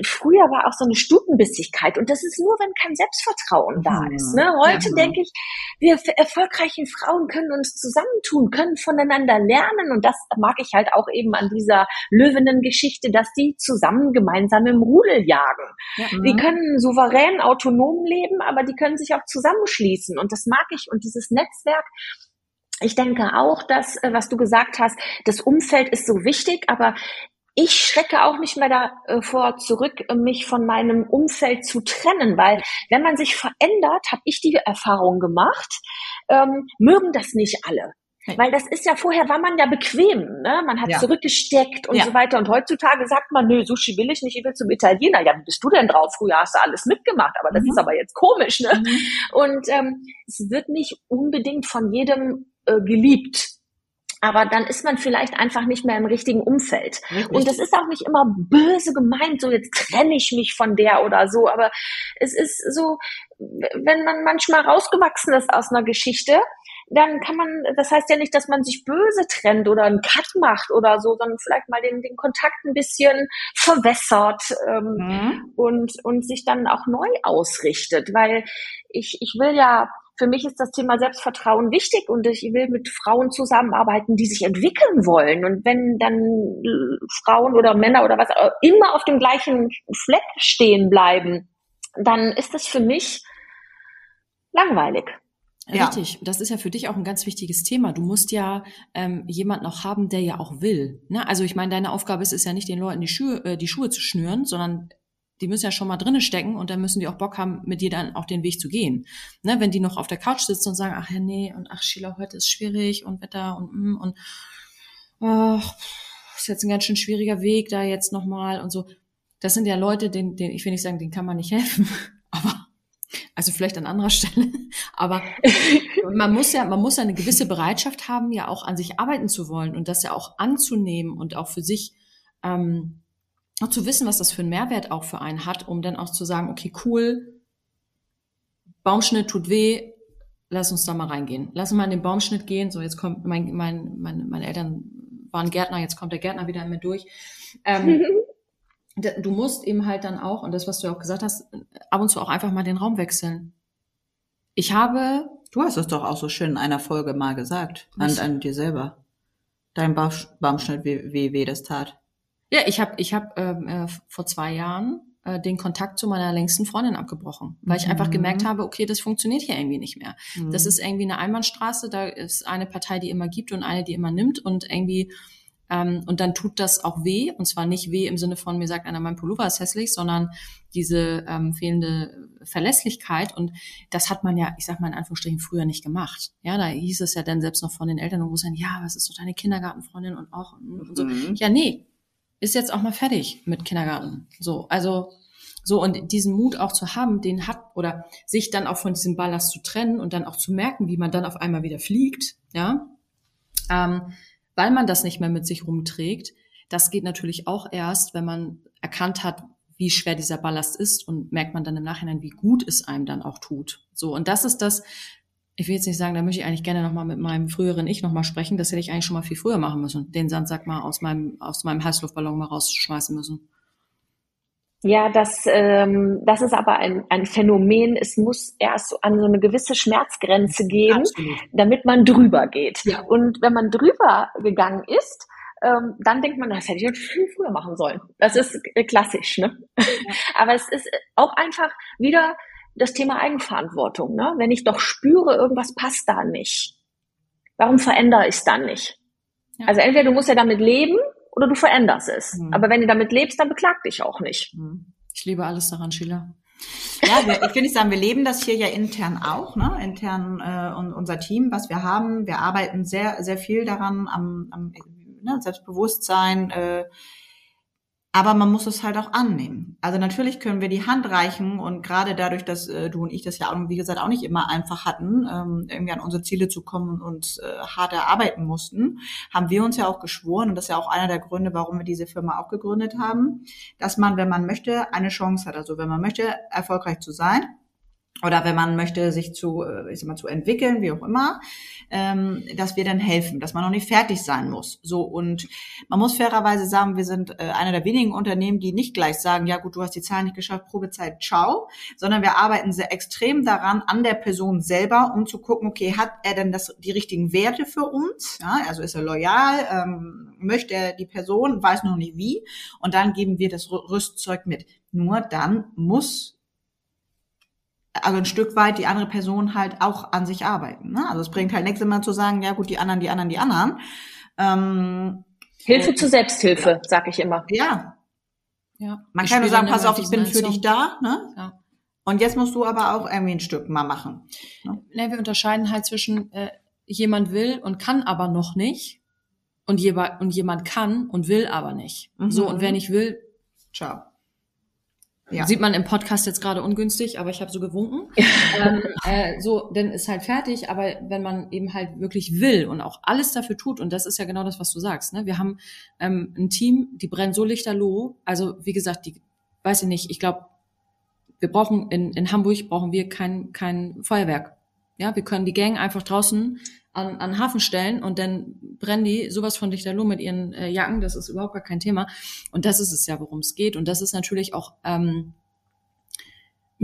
früher war auch so eine Stutenbissigkeit und das ist nur, wenn kein Selbstvertrauen da ist. Ne? Heute denke ich, wir erfolgreichen Frauen können uns zusammentun, können voneinander lernen und das mag ich halt auch eben an dieser Löwinnen-Geschichte, dass die zusammen gemeinsam im Rudel jagen. Ja, die können souverän, autonom leben, aber die können sich auch zusammenschließen und das mag ich und dieses Netzwerk. Ich denke auch, dass, was du gesagt hast, das Umfeld ist so wichtig, aber ich schrecke auch nicht mehr davor zurück, mich von meinem Umfeld zu trennen, weil wenn man sich verändert, habe ich die Erfahrung gemacht, mögen das nicht alle. Weil das ist ja, vorher war man ja bequem, ne? Man hat zurückgesteckt und so weiter. Und heutzutage sagt man, nö, Sushi will ich nicht, ich will zum Italiener. Ja, wie bist du denn drauf? Früher hast du alles mitgemacht, aber das ist aber jetzt komisch, ne? Und es wird nicht unbedingt von jedem geliebt. Aber dann ist man vielleicht einfach nicht mehr im richtigen Umfeld. Richtig. Und das ist auch nicht immer böse gemeint, so jetzt trenne ich mich von der oder so. Aber es ist so, wenn man manchmal rausgewachsen ist aus einer Geschichte, dann kann man, das heißt ja nicht, dass man sich böse trennt oder einen Cut macht oder so, sondern vielleicht mal den Kontakt ein bisschen verwässert und sich dann auch neu ausrichtet, weil ich will ja, für mich ist das Thema Selbstvertrauen wichtig und ich will mit Frauen zusammenarbeiten, die sich entwickeln wollen. Und wenn dann Frauen oder Männer oder was immer auf dem gleichen Fleck stehen bleiben, dann ist das für mich langweilig. Ja. Richtig, das ist ja für dich auch ein ganz wichtiges Thema. Du musst ja jemanden auch haben, der ja auch will. Ne? Also ich meine, deine Aufgabe ist es ja nicht, den Leuten die Schuhe zu schnüren, sondern die müssen ja schon mal drinnen stecken und dann müssen die auch Bock haben, mit dir dann auch den Weg zu gehen. Ne? Wenn die noch auf der Couch sitzen und sagen, ach ja, nee, und ach Sheila, heute ist schwierig und Wetter und ach, ist jetzt ein ganz schön schwieriger Weg da jetzt nochmal und so. Das sind ja Leute, denen ich will nicht sagen, denen kann man nicht helfen, aber also vielleicht an anderer Stelle, aber man muss ja eine gewisse Bereitschaft haben, ja auch an sich arbeiten zu wollen und das ja auch anzunehmen und auch für sich auch zu wissen, was das für einen Mehrwert auch für einen hat, um dann auch zu sagen, okay, cool, Baumschnitt tut weh, lass uns da mal reingehen. Lass uns mal in den Baumschnitt gehen, so jetzt kommt meine Eltern waren Gärtner, jetzt kommt der Gärtner wieder mit durch. Du musst eben halt dann auch, und das, was du auch gesagt hast, ab und zu auch einfach mal den Raum wechseln. Du hast es doch auch so schön in einer Folge mal gesagt, an dir selber. Dein Baumschnitt, wie weh das tat. Ja, ich hab vor 2 Jahren den Kontakt zu meiner längsten Freundin abgebrochen, weil ich einfach gemerkt habe, okay, das funktioniert hier irgendwie nicht mehr. Das ist irgendwie eine Einbahnstraße, da ist eine Partei, die immer gibt und eine, die immer nimmt und irgendwie... und dann tut das auch weh, und zwar nicht weh im Sinne von, mir sagt einer, mein Pullover ist hässlich, sondern diese fehlende Verlässlichkeit, und das hat man ja, ich sag mal in Anführungsstrichen, früher nicht gemacht. Ja, da hieß es ja dann selbst noch von den Eltern und Großeltern, ja, was ist so deine Kindergartenfreundin und auch und so. Ja, nee, ist jetzt auch mal fertig mit Kindergarten. So, also so, und diesen Mut auch zu haben, den hat, oder sich dann auch von diesem Ballast zu trennen und dann auch zu merken, wie man dann auf einmal wieder fliegt, ja, weil man das nicht mehr mit sich rumträgt. Das geht natürlich auch erst, wenn man erkannt hat, wie schwer dieser Ballast ist, und merkt man dann im Nachhinein, wie gut es einem dann auch tut. So, und das ist das, ich will jetzt nicht sagen, da möchte ich eigentlich gerne nochmal mit meinem früheren Ich nochmal sprechen. Das hätte ich eigentlich schon mal viel früher machen müssen. Den Sandsack mal aus meinem Heißluftballon mal rausschmeißen müssen. Ja, das ist aber ein Phänomen. Es muss erst so an so eine gewisse Schmerzgrenze gehen, absolut, damit man drüber geht. Ja. Und wenn man drüber gegangen ist, dann denkt man, das hätte ich viel früher machen sollen. Das ist klassisch, ne? Ja. Aber es ist auch einfach wieder das Thema Eigenverantwortung, ne? Wenn ich doch spüre, irgendwas passt da nicht, warum verändere ich es dann nicht? Ja. Also entweder du musst ja damit leben oder du veränderst es. Mhm. Aber wenn du damit lebst, dann beklag dich auch nicht. Ich liebe alles daran, Shila. Ja, ich will nicht sagen, wir leben das hier ja intern auch, ne? Intern unser Team, was wir haben. Wir arbeiten sehr, sehr viel daran, am Selbstbewusstsein, aber man muss es halt auch annehmen. Also natürlich können wir die Hand reichen und gerade dadurch, dass du und ich das ja auch, wie gesagt, auch nicht immer einfach hatten, irgendwie an unsere Ziele zu kommen und hart erarbeiten mussten, haben wir uns ja auch geschworen, und das ist ja auch einer der Gründe, warum wir diese Firma auch gegründet haben, dass man, wenn man möchte, eine Chance hat. Also wenn man möchte, erfolgreich zu sein, oder wenn man möchte, sich zu entwickeln, wie auch immer, dass wir dann helfen, dass man noch nicht fertig sein muss. So, und man muss fairerweise sagen, wir sind einer der wenigen Unternehmen, die nicht gleich sagen, ja gut, du hast die Zahlen nicht geschafft, Probezeit, ciao, sondern wir arbeiten sehr extrem daran, an der Person selber, um zu gucken, okay, hat er denn die richtigen Werte für uns? Ja, also ist er loyal, möchte er die Person, weiß noch nicht wie, und dann geben wir das Rüstzeug mit. Nur dann muss also ein Stück weit die andere Person halt auch an sich arbeiten, ne? Also es bringt halt nichts immer zu sagen, ja gut, die anderen. Hilfe zur Selbsthilfe, ja, sag ich immer. Ja. Ja. Man kann nur sagen, pass auf, ich bin für dich da, ne? Ja. Und jetzt musst du aber auch irgendwie ein Stück mal machen. Ne? Nee, wir unterscheiden halt zwischen jemand will und kann aber noch nicht und jemand kann und will aber nicht. Mhm. So, und wer nicht will, ciao. Ja. Sieht man im Podcast jetzt gerade ungünstig, aber ich habe so gewunken. So, dann ist halt fertig. Aber wenn man eben halt wirklich will und auch alles dafür tut, und das ist ja genau das, was du sagst, ne? Wir haben ein Team, die brennen so lichterloh. Also wie gesagt, die, weiß ich nicht, ich glaube, wir brauchen in Hamburg brauchen wir kein Feuerwerk. Ja, wir können die Gang einfach draußen an Hafen stellen und dann brennen die sowas von lichterloh mit ihren Jacken, das ist überhaupt gar kein Thema. Und das ist es ja, worum es geht. Und das ist natürlich auch ein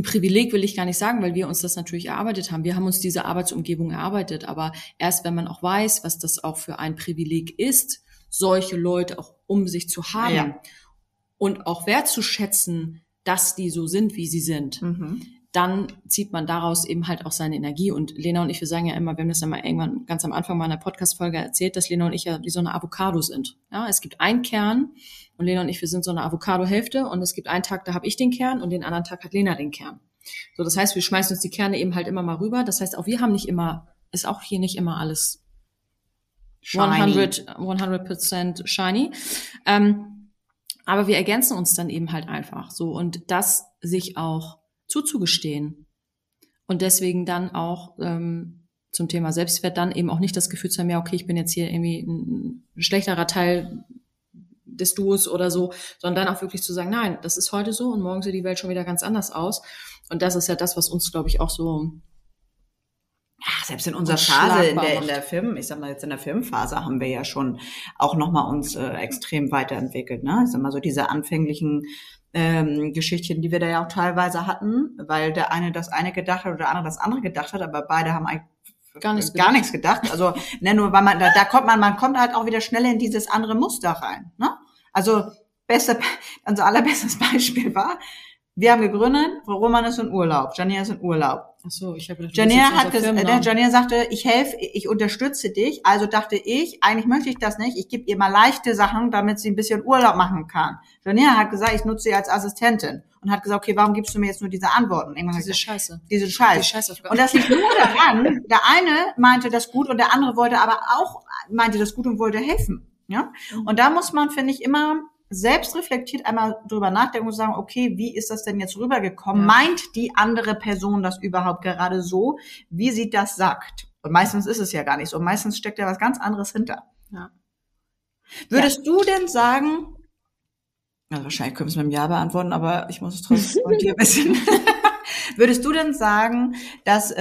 Privileg, will ich gar nicht sagen, weil wir uns das natürlich erarbeitet haben. Wir haben uns diese Arbeitsumgebung erarbeitet, aber erst wenn man auch weiß, was das auch für ein Privileg ist, solche Leute auch um sich zu haben, ja, und auch wertzuschätzen, dass die so sind, wie sie sind, mhm, dann zieht man daraus eben halt auch seine Energie. Und Lena und ich, wir sagen ja immer, wir haben das ja mal irgendwann ganz am Anfang meiner Podcast-Folge erzählt, dass Lena und ich ja wie so eine Avocado sind. Ja, es gibt einen Kern und Lena und ich, wir sind so eine Avocado-Hälfte, und es gibt einen Tag, da habe ich den Kern und den anderen Tag hat Lena den Kern. So, das heißt, wir schmeißen uns die Kerne eben halt immer mal rüber. Das heißt, auch wir haben nicht immer, ist auch hier nicht immer alles shiny. 100% shiny. Aber wir ergänzen uns dann eben halt einfach so, und das sich auch zuzugestehen und deswegen dann auch zum Thema Selbstwert dann eben auch nicht das Gefühl zu haben, ja okay, ich bin jetzt hier irgendwie ein schlechterer Teil des Duos oder so, sondern dann auch wirklich zu sagen, nein, das ist heute so und morgen sieht die Welt schon wieder ganz anders aus. Und das ist ja das, was uns, glaube ich, auch so, ja, selbst in unserer Phase, in der Filmphase haben wir ja schon auch nochmal uns extrem weiterentwickelt, ne? Ich sag mal so, diese anfänglichen Geschichtchen, die wir da ja auch teilweise hatten, weil der eine das eine gedacht hat oder der andere das andere gedacht hat, aber beide haben eigentlich gar nichts gedacht. Also, ne, nur weil man kommt halt auch wieder schnell in dieses andere Muster rein, ne? Also, allerbestes Beispiel war, wir haben gegründet, Roman ist in Urlaub, Janina ist in Urlaub. Ach so, ich habe Janina sagte, ich helfe, ich unterstütze dich. Also dachte ich, eigentlich möchte ich das nicht. Ich gebe ihr mal leichte Sachen, damit sie ein bisschen Urlaub machen kann. Janina hat gesagt, ich nutze sie als Assistentin, und hat gesagt, okay, warum gibst du mir jetzt nur diese Antworten? Diese Scheiße. Und das liegt nur daran, der eine meinte das gut und der andere meinte das gut und wollte helfen. Ja? Und da muss man, finde ich, immer selbst reflektiert einmal drüber nachdenken und sagen, okay, wie ist das denn jetzt rübergekommen? Ja. Meint die andere Person das überhaupt gerade so, wie sie das sagt? Und meistens ist es ja gar nicht so. Meistens steckt ja was ganz anderes hinter. Ja. Würdest du denn sagen, also wahrscheinlich können wir es mit einem Ja beantworten, aber ich muss es trotzdem von dir wissen. Würdest du denn sagen, dass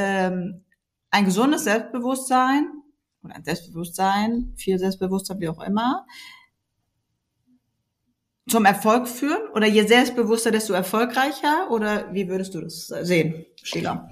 ein gesundes Selbstbewusstsein oder ein Selbstbewusstsein, viel Selbstbewusstsein, wie auch immer, zum Erfolg führen? Oder je selbstbewusster, desto erfolgreicher? Oder wie würdest du das sehen, Shila?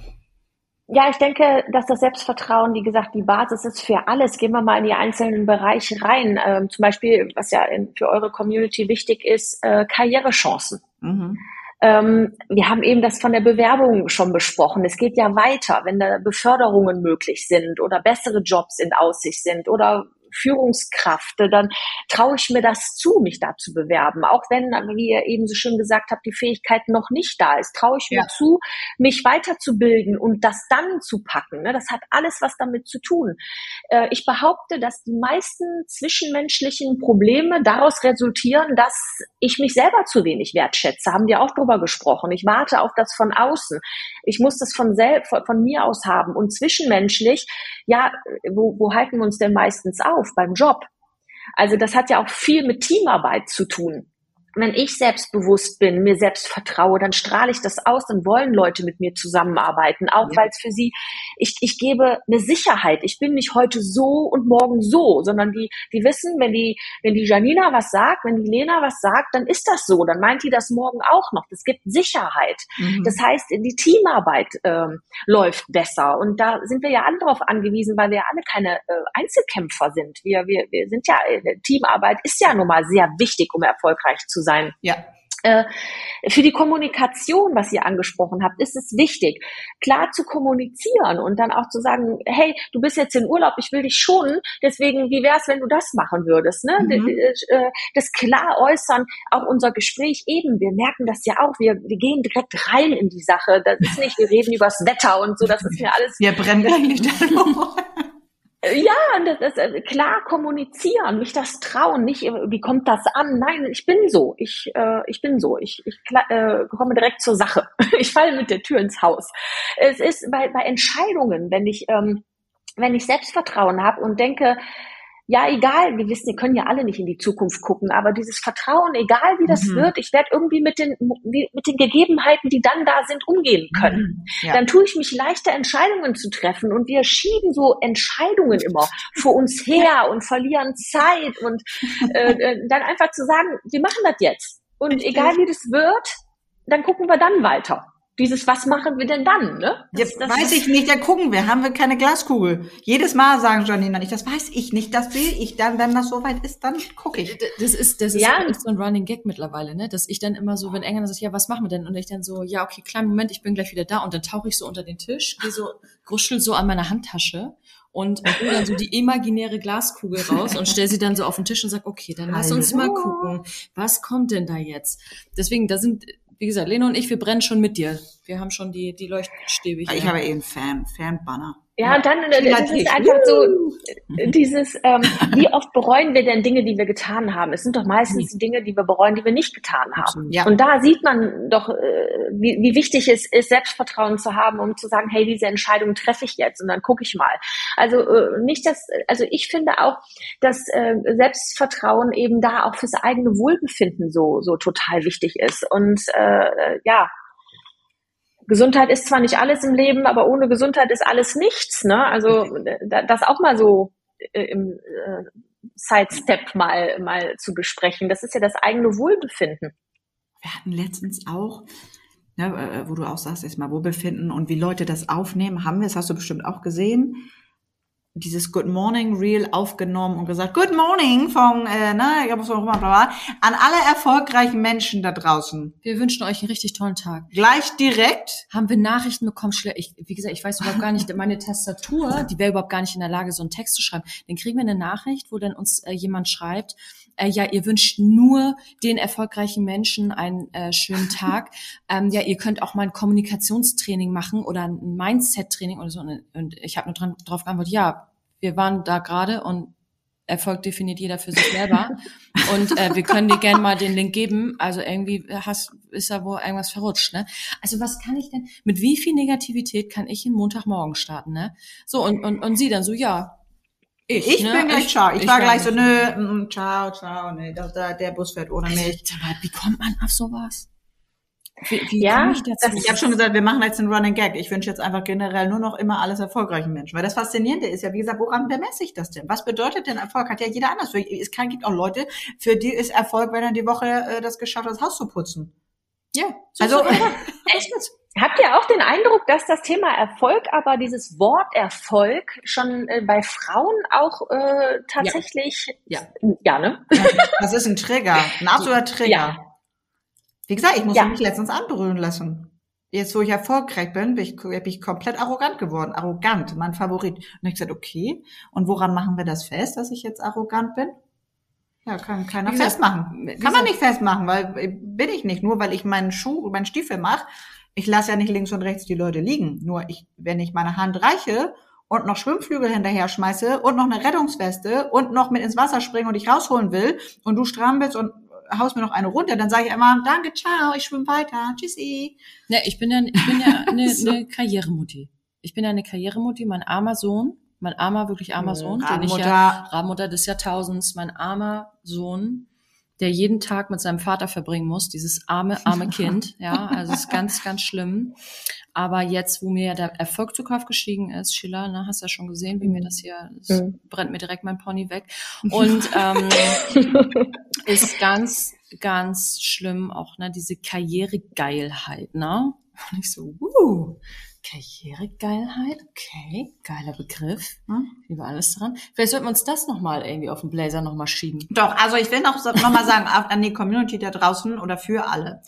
Ja, ich denke, dass das Selbstvertrauen, wie gesagt, die Basis ist für alles. Gehen wir mal in die einzelnen Bereiche rein. Zum Beispiel, was ja für eure Community wichtig ist, Karrierechancen. Mhm. Wir haben eben das von der Bewerbung schon besprochen. Es geht ja weiter, wenn da Beförderungen möglich sind oder bessere Jobs in Aussicht sind oder Führungskraft, dann traue ich mir das zu, mich da zu bewerben. Auch wenn, wie ihr eben so schön gesagt habt, die Fähigkeit noch nicht da ist, traue ich mir zu, mich weiterzubilden und das dann zu packen. Das hat alles was damit zu tun. Ich behaupte, dass die meisten zwischenmenschlichen Probleme daraus resultieren, dass ich mich selber zu wenig wertschätze. Haben wir auch drüber gesprochen. Ich warte auf das von außen. Ich muss das von mir aus haben. Und zwischenmenschlich, ja, wo halten wir uns denn meistens auf? Beim Job. Also das hat ja auch viel mit Teamarbeit zu tun. Wenn ich selbstbewusst bin, mir selbst vertraue, dann strahle ich das aus, dann wollen Leute mit mir zusammenarbeiten, auch weil es für sie, ich gebe eine Sicherheit. Ich bin nicht heute so und morgen so, sondern die wissen, wenn die Janina was sagt, wenn die Lena was sagt, dann ist das so, dann meint die das morgen auch noch. Das gibt Sicherheit. Mhm. Das heißt, die Teamarbeit läuft besser und da sind wir ja alle drauf angewiesen, weil wir ja alle keine Einzelkämpfer sind. Wir sind ja, Teamarbeit ist ja nun mal sehr wichtig, um erfolgreich zu sein. Ja. Für die Kommunikation, was ihr angesprochen habt, ist es wichtig, klar zu kommunizieren und dann auch zu sagen, hey, du bist jetzt in Urlaub, ich will dich schonen, deswegen, wie wär's, wenn du das machen würdest? Ne? Mhm. Das klar äußern, auch unser Gespräch eben, wir merken das ja auch, wir gehen direkt rein in die Sache, das ist nicht, wir reden über das Wetter und so, das ist mir alles... Wir brennen eigentlich Ja, das klar kommunizieren, mich das trauen, nicht, wie kommt das an? Nein, ich bin so, ich komme direkt zur Sache. Ich falle mit der Tür ins Haus. Es ist bei Entscheidungen, wenn ich Selbstvertrauen habe und denke, ja, egal, wir wissen, wir können ja alle nicht in die Zukunft gucken, aber dieses Vertrauen, egal wie das wird, ich werde irgendwie mit den Gegebenheiten, die dann da sind, umgehen können. Ja. Dann tue ich mich leichter, Entscheidungen zu treffen und wir schieben so Entscheidungen immer vor uns her und verlieren Zeit und dann einfach zu sagen, wir machen das jetzt und egal wie das wird, dann gucken wir dann weiter. Dieses, was machen wir denn dann? Ne? Das weiß ich nicht, ja gucken wir, haben wir keine Glaskugel. Jedes Mal sagen Janina nicht, das weiß ich nicht, das sehe ich dann, wenn das soweit ist, dann gucke ich. Das ist ja so ein Running Gag mittlerweile, ne? Dass ich dann immer so, wenn Engländer sagt, ja, was machen wir denn? Und ich dann so, ja, okay, kleinen Moment, ich bin gleich wieder da und dann tauche ich so unter den Tisch, gehe so, gruschel so an meiner Handtasche und hole dann so die imaginäre Glaskugel raus und stelle sie dann so auf den Tisch und sag, okay, dann lass uns mal gucken, was kommt denn da jetzt? Deswegen, da sind... Wie gesagt, Lena und ich, wir brennen schon mit dir. Wir haben schon die Leuchtstäbe hier. Ich habe eben Fan-Banner. Ja, und dann das ist einfach so dieses, wie oft bereuen wir denn Dinge, die wir getan haben? Es sind doch meistens die Dinge, die wir bereuen, die wir nicht getan haben. Ja. Und da sieht man doch, wie wichtig es ist, Selbstvertrauen zu haben, um zu sagen, hey, diese Entscheidung treffe ich jetzt und dann gucke ich mal. Also ich finde auch, dass Selbstvertrauen eben da auch fürs eigene Wohlbefinden so total wichtig ist. Und Gesundheit ist zwar nicht alles im Leben, aber ohne Gesundheit ist alles nichts. Ne? Also das auch mal so im Sidestep mal zu besprechen. Das ist ja das eigene Wohlbefinden. Wir hatten letztens auch, ne, wo du auch sagst, jetzt mal Wohlbefinden und wie Leute das aufnehmen, haben wir, das hast du bestimmt auch gesehen, dieses Good Morning Reel aufgenommen und gesagt, Good Morning von, ich glaube, an alle erfolgreichen Menschen da draußen. Wir wünschen euch einen richtig tollen Tag. Gleich direkt haben wir Nachrichten bekommen. Wie gesagt, ich weiß überhaupt gar nicht, meine Tastatur, die wäre überhaupt gar nicht in der Lage, so einen Text zu schreiben. Dann kriegen wir eine Nachricht, wo dann uns jemand schreibt, ja, ihr wünscht nur den erfolgreichen Menschen einen schönen Tag. Ja, ihr könnt auch mal ein Kommunikationstraining machen oder ein Mindset-Training oder so. Und ich habe nur drauf geantwortet, ja, wir waren da gerade und Erfolg definiert jeder für sich selber. Und wir können dir gerne mal den Link geben. Also irgendwie ist da wohl irgendwas verrutscht, ne? Also was kann ich denn, mit wie viel Negativität kann ich in Montagmorgen starten, ne? So, und sie dann so, ja, ich war gleich so, ciao, nee, der Bus fährt ohne mich. Wie kommt man auf sowas? Wie ja, ich habe schon gesagt, wir machen jetzt einen Running Gag. Ich wünsche jetzt einfach generell nur noch immer alles erfolgreichen Menschen. Weil das Faszinierende ist ja, wie gesagt, woran bemesse ich das denn? Was bedeutet denn Erfolg? Hat ja jeder anders. Es gibt auch Leute, für die ist Erfolg, wenn er die Woche das geschafft hat, das Haus zu putzen. Ja, also echt. Habt ihr auch den Eindruck, dass das Thema Erfolg, aber dieses Wort Erfolg schon bei Frauen auch tatsächlich... Ja, ne? Das ist ein Trigger, ein absoluter Trigger. Ja. Wie gesagt, ich musste mich letztens anberühren lassen. Jetzt, wo ich erfolgreich bin, bin ich komplett arrogant geworden. Arrogant, mein Favorit. Und ich habe gesagt, okay, und woran machen wir das fest, dass ich jetzt arrogant bin? Ja, kann keiner festmachen. Kann man nicht festmachen, weil bin ich nicht. Nur weil ich meinen Stiefel mache, ich lasse ja nicht links und rechts die Leute liegen. Nur wenn ich meine Hand reiche und noch Schwimmflügel hinterher schmeiße und noch eine Rettungsweste und noch mit ins Wasser springen und ich rausholen will und du strampelst und haust mir noch eine runter, dann sage ich immer, danke, ciao, ich schwimme weiter, tschüssi. Ja, ich bin ja eine Karrieremutti. Ich bin ja eine Karrieremutti, mein armer, wirklich armer Sohn, Rabenmutter des Jahrtausends, mein armer Sohn, der jeden Tag mit seinem Vater verbringen muss, dieses arme Kind, ja, also ist ganz, ganz schlimm. Aber jetzt, wo mir der Erfolg zu Kopf gestiegen ist, Shila, ne, hast ja schon gesehen, wie mir das hier, brennt mir direkt mein Pony weg. Und ist ganz, ganz schlimm auch, ne, diese Karrieregeilheit, ne? Und ich so, Karrieregeilheit, okay, geiler Begriff, über alles dran. Vielleicht sollten wir uns das nochmal irgendwie auf den Blazer nochmal schieben. Doch, also ich will noch mal sagen, an die Community da draußen oder für alle.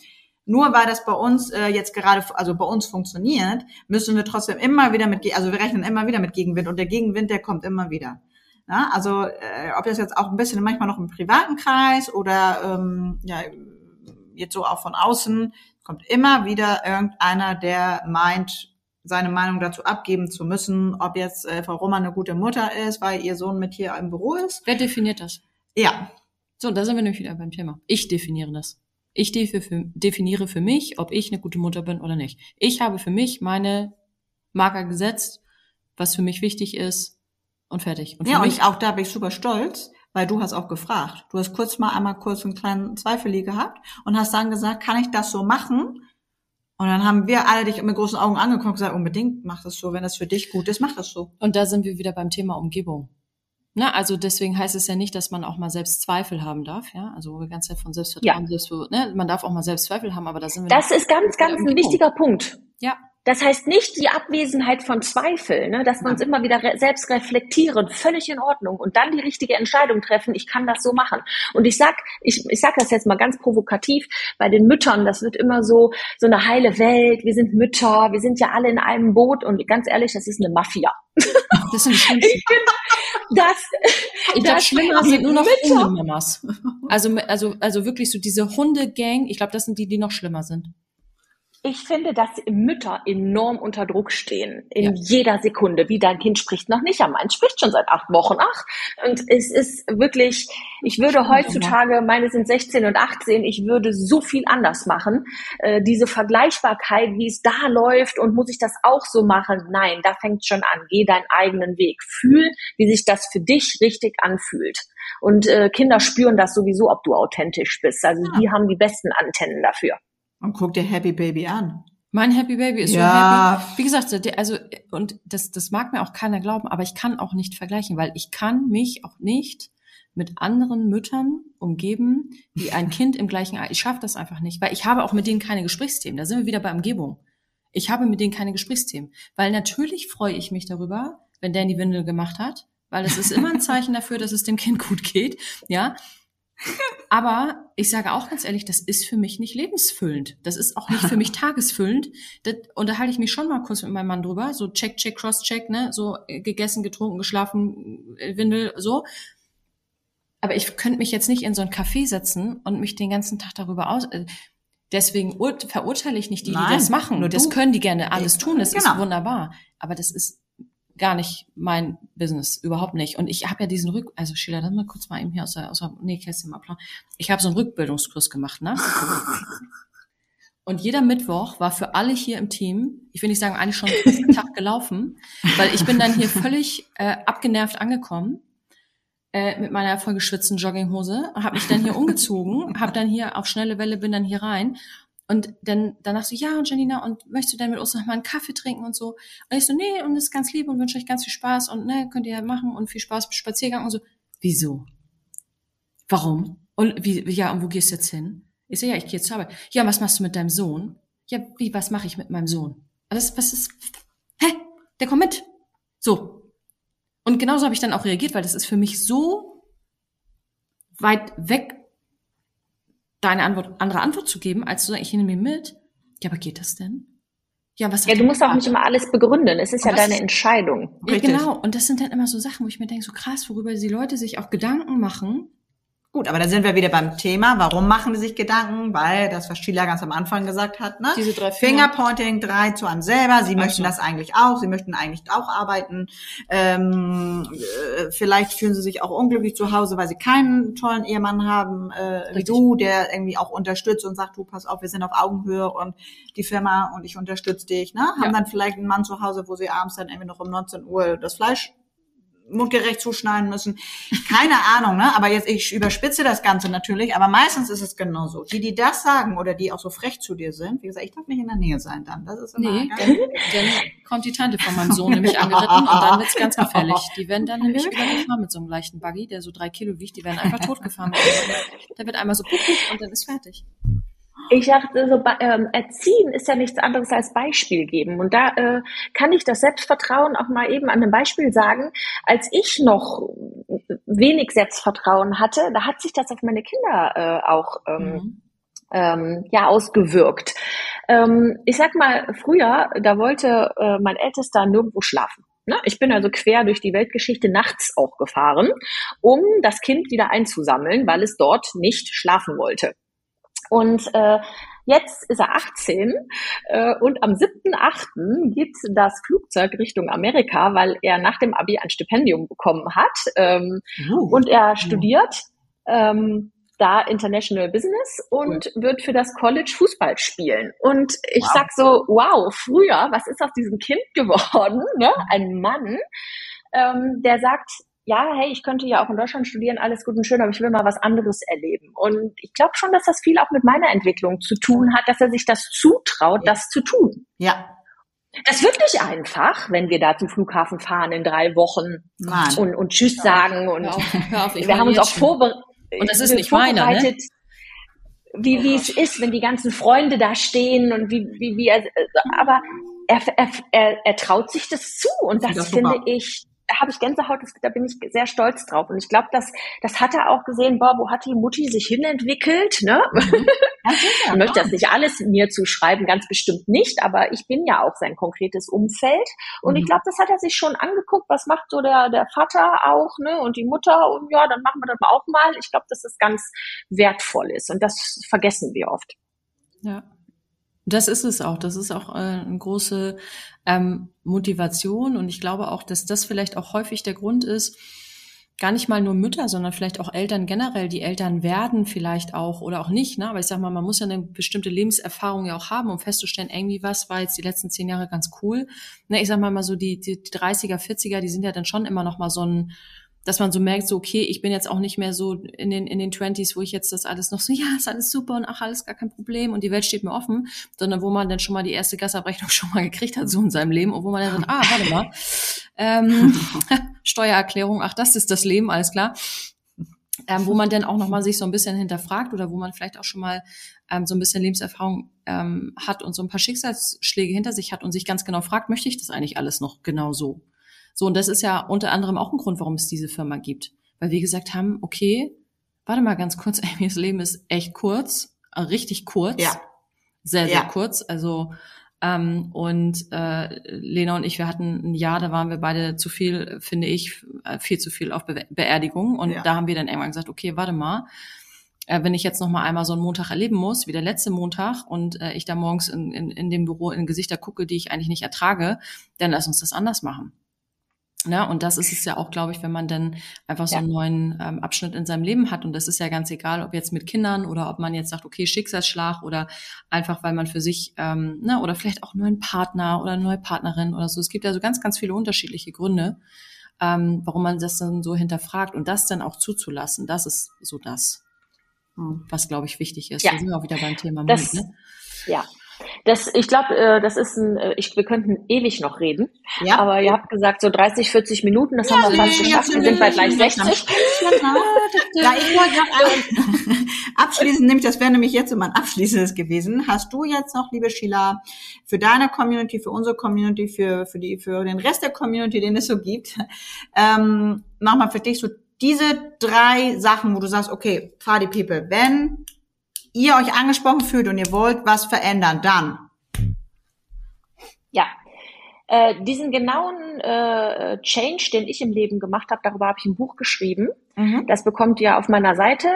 Nur weil das bei uns jetzt gerade, also bei uns funktioniert, müssen wir trotzdem immer wieder wir rechnen immer wieder mit Gegenwind und der Gegenwind, der kommt immer wieder. Ja, also ob das jetzt auch ein bisschen manchmal noch im privaten Kreis oder jetzt so auch von außen, kommt immer wieder irgendeiner, der meint, seine Meinung dazu abgeben zu müssen, ob jetzt Frau Rohmann eine gute Mutter ist, weil ihr Sohn mit hier im Büro ist. Wer definiert das? Ja. So, da sind wir nämlich wieder beim Thema. Ich definiere das. Ich definiere für mich, ob ich eine gute Mutter bin oder nicht. Ich habe für mich meine Marker gesetzt, was für mich wichtig ist und fertig. Und auch da bin ich super stolz, weil du hast auch gefragt. Du hast einmal kurz einen kleinen Zweifel gehabt und hast dann gesagt, kann ich das so machen? Und dann haben wir alle dich mit großen Augen angeguckt und gesagt, unbedingt, mach das so, wenn das für dich gut ist, mach das so. Und da sind wir wieder beim Thema Umgebung. Na, also deswegen heißt es ja nicht, dass man auch mal Selbstzweifel haben darf, ja? Also wir ganz von Selbstvertrauen, man darf auch mal Selbstzweifel haben, aber da sind wir. Das ist ganz, ganz ein wichtiger Punkt. Ja. Das heißt nicht die Abwesenheit von Zweifel, ne, dass wir uns immer wieder selbst reflektieren, völlig in Ordnung und dann die richtige Entscheidung treffen, ich kann das so machen. Und ich sag das jetzt mal ganz provokativ, bei den Müttern, das wird immer so eine heile Welt, wir sind Mütter, wir sind ja alle in einem Boot und ganz ehrlich, das ist eine Mafia. Das sind Ich glaube, schlimmer sind nur noch Hundemamas. Also wirklich so diese Hundegang, ich glaube, das sind die noch schlimmer sind. Ich finde, dass Mütter enorm unter Druck stehen. In jeder Sekunde. Wie, dein Kind spricht noch nicht. Ja, mein spricht schon seit 8 Wochen. Und es ist wirklich, ich würde heutzutage, meine sind 16 und 18, ich würde so viel anders machen. Diese Vergleichbarkeit, wie es da läuft und muss ich das auch so machen? Nein, da fängt es schon an. Geh deinen eigenen Weg. Fühl, wie sich das für dich richtig anfühlt. Und Kinder spüren das sowieso, ob du authentisch bist. Also die haben die besten Antennen dafür. Und guck dir Happy Baby an. Mein Happy Baby ist so happy. Wie gesagt, also, und das mag mir auch keiner glauben, aber ich kann auch nicht vergleichen, weil ich kann mich auch nicht mit anderen Müttern umgeben, die ein Kind im gleichen Alter. Ich schaffe das einfach nicht, weil ich habe auch mit denen keine Gesprächsthemen. Da sind wir wieder bei Umgebung. Ich habe mit denen keine Gesprächsthemen. Weil natürlich freue ich mich darüber, wenn der in die Windel gemacht hat, weil es ist immer ein Zeichen dafür, dass es dem Kind gut geht, ja. Aber ich sage auch ganz ehrlich, das ist für mich nicht lebensfüllend. Das ist auch nicht für mich tagesfüllend. Das, und da halte ich mich schon mal kurz mit meinem Mann drüber. So check, cross-check, ne? So gegessen, getrunken, geschlafen, Windel, so. Aber ich könnte mich jetzt nicht in so ein Café setzen und mich den ganzen Tag darüber aus... Deswegen verurteile ich nicht die, die das machen. Nur das können die gerne alles tun. Das ist wunderbar. Aber das ist gar nicht mein Business, überhaupt nicht. Und ich habe ja diesen also Shila, dann mal kurz mal eben hier aus der Nähkästchen mal planen. Ich habe so einen Rückbildungskurs gemacht, ne? Und jeder Mittwoch war für alle hier im Team, ich will nicht sagen, eigentlich schon einen Tag gelaufen, weil ich bin dann hier völlig abgenervt angekommen mit meiner vollgeschwitzten Jogginghose, habe mich dann hier umgezogen, bin dann hier rein. Und dann danach so, ja, und Janina, und möchtest du denn mit uns nochmal einen Kaffee trinken und so? Und ich so, nee, und das ist ganz lieb und wünsche euch ganz viel Spaß und ne, könnt ihr ja machen und viel Spaß beim Spaziergang und so. Wieso? Warum? Und wie, ja, und wo gehst du jetzt hin? Ich so, ja, ich gehe jetzt zur Arbeit. Ja, was machst du mit deinem Sohn? Ja, wie, was mache ich mit meinem Sohn? Also, was ist, hä? Der kommt mit. So. Und genauso habe ich dann auch reagiert, weil das ist für mich so weit weg, da eine andere Antwort zu geben, als zu sagen, ich nehme mir mit. Ja, aber geht das denn? Ja, was? Ja, du musst auch nicht immer alles begründen. Es ist ja deine Entscheidung. Ja, genau. Und das sind dann immer so Sachen, wo ich mir denke, so krass, worüber die Leute sich auch Gedanken machen. Gut, aber da sind wir wieder beim Thema. Warum machen die sich Gedanken? Weil das, was Shila ganz am Anfang gesagt hat, ne? Diese drei Fingerpointing, 3 zu einem selber. Sie möchten das eigentlich auch. Sie möchten eigentlich auch arbeiten. Vielleicht fühlen sie sich auch unglücklich zu Hause, weil sie keinen tollen Ehemann haben, wie du, der irgendwie auch unterstützt und sagt, du, pass auf, wir sind auf Augenhöhe und die Firma und ich unterstütze dich, ne? Haben dann vielleicht einen Mann zu Hause, wo sie abends dann irgendwie noch um 19 Uhr das Fleisch mundgerecht zuschneiden müssen. Keine Ahnung, ne? Aber jetzt, ich überspitze das Ganze natürlich, aber meistens ist es genau so. Die das sagen oder die auch so frech zu dir sind, wie gesagt, ich darf nicht in der Nähe sein dann. Das ist immer dann kommt die Tante von meinem Sohn nämlich angeritten und dann wird's ganz gefährlich. Die werden dann nämlich übergefahren mit so einem leichten Buggy, der so 3 Kilo wiegt, die werden einfach totgefahren. Da wird einmal so puck und dann ist fertig. Ich dachte, so, erziehen ist ja nichts anderes als Beispiel geben. Und da kann ich das Selbstvertrauen auch mal eben an einem Beispiel sagen. Als ich noch wenig Selbstvertrauen hatte, da hat sich das auf meine Kinder auch ausgewirkt. Ich sag mal, früher, da wollte mein Ältester nirgendwo schlafen. Ich bin also quer durch die Weltgeschichte nachts auch gefahren, um das Kind wieder einzusammeln, weil es dort nicht schlafen wollte. Und jetzt ist er 18 und am 7.8. geht das Flugzeug Richtung Amerika, weil er nach dem Abi ein Stipendium bekommen hat und er studiert da International Business und wird für das College Fußball spielen. Und ich sag so, wow, früher, was ist aus diesem Kind geworden? Ne? Ein Mann, der sagt, ja, hey, ich könnte ja auch in Deutschland studieren, alles gut und schön, aber ich will mal was anderes erleben. Und ich glaube schon, dass das viel auch mit meiner Entwicklung zu tun hat, dass er sich das zutraut, das zu tun. Ja. Das wird nicht einfach, wenn wir da zum Flughafen fahren in 3 Wochen und Tschüss sagen. Und hör auf, wir haben uns auch vorbereitet. Und das ist nicht meiner, ne? Wie es ist, wenn die ganzen Freunde da stehen und wie er, aber er traut sich das zu und das finde ich, habe ich Gänsehaut, da bin ich sehr stolz drauf. Und ich glaube, das hat er auch gesehen, boah, wo hat die Mutti sich hinentwickelt, ne? Ich möchte das nicht alles mir zuschreiben, ganz bestimmt nicht, aber ich bin ja auch sein konkretes Umfeld. Und ich glaube, das hat er sich schon angeguckt, was macht so der Vater auch, ne? Und die Mutter, und ja, dann machen wir das auch mal. Ich glaube, dass das ganz wertvoll ist. Und das vergessen wir oft. Ja. Das ist es auch. Das ist auch eine große Motivation. Und ich glaube auch, dass das vielleicht auch häufig der Grund ist, gar nicht mal nur Mütter, sondern vielleicht auch Eltern generell, die Eltern werden vielleicht auch oder auch nicht. Ne? Aber ich sag mal, man muss ja eine bestimmte Lebenserfahrung ja auch haben, um festzustellen, irgendwie was war jetzt die letzten 10 Jahre ganz cool. Ne? Ich sag mal so, die 30er, 40er, die sind ja dann schon immer noch mal so ein, dass man so merkt, so okay, ich bin jetzt auch nicht mehr so in den 20s, wo ich jetzt das alles noch so, ja, ist alles super und ach, alles gar kein Problem und die Welt steht mir offen, sondern wo man dann schon mal die erste Gasabrechnung schon mal gekriegt hat, so in seinem Leben, und wo man dann sagt, warte mal, Steuererklärung, ach, das ist das Leben, alles klar. Wo man dann auch nochmal sich so ein bisschen hinterfragt oder wo man vielleicht auch schon mal so ein bisschen Lebenserfahrung hat und so ein paar Schicksalsschläge hinter sich hat und sich ganz genau fragt, möchte ich das eigentlich alles noch genau so? So, und das ist ja unter anderem auch ein Grund, warum es diese Firma gibt. Weil wir gesagt haben, okay, warte mal ganz kurz, ey, das Leben ist echt kurz, richtig kurz, sehr kurz. Also Lena und ich, wir hatten ein Jahr, da waren wir beide zu viel, finde ich, viel zu viel auf Beerdigungen. Und da haben wir dann irgendwann gesagt, okay, warte mal, wenn ich jetzt noch mal einmal so einen Montag erleben muss, wie der letzte Montag, und ich da morgens in dem Büro in Gesichter gucke, die ich eigentlich nicht ertrage, dann lass uns das anders machen. Ja, und das ist es ja auch, glaube ich, wenn man dann einfach so einen neuen Abschnitt in seinem Leben hat. Und das ist ja ganz egal, ob jetzt mit Kindern oder ob man jetzt sagt, okay, Schicksalsschlag oder einfach, weil man für sich, oder vielleicht auch einen neuen Partner oder eine neue Partnerin oder so. Es gibt ja so ganz, ganz viele unterschiedliche Gründe, warum man das dann so hinterfragt und das dann auch zuzulassen. Das ist so das, was, glaube ich, wichtig ist. Ja. Da sind wir auch wieder beim Thema Mut, ne? Ja. Ich glaube, das ist wir könnten ewig noch reden, ja. Aber ihr habt gesagt, so 30, 40 Minuten, das haben wir fast geschafft, wir sind bei gleich 60. Da ich wollte noch abschließend, nämlich, das wäre nämlich jetzt immer ein abschließendes gewesen, hast du jetzt noch, liebe Shila, für deine Community, für unsere Community, für den Rest der Community, den es so gibt, nochmal für dich so diese drei Sachen, wo du sagst, okay, Party People, wenn ihr euch angesprochen fühlt und ihr wollt was verändern, dann? Ja, diesen genauen Change, den ich im Leben gemacht habe, darüber habe ich ein Buch geschrieben. Mhm. Das bekommt ihr auf meiner Seite,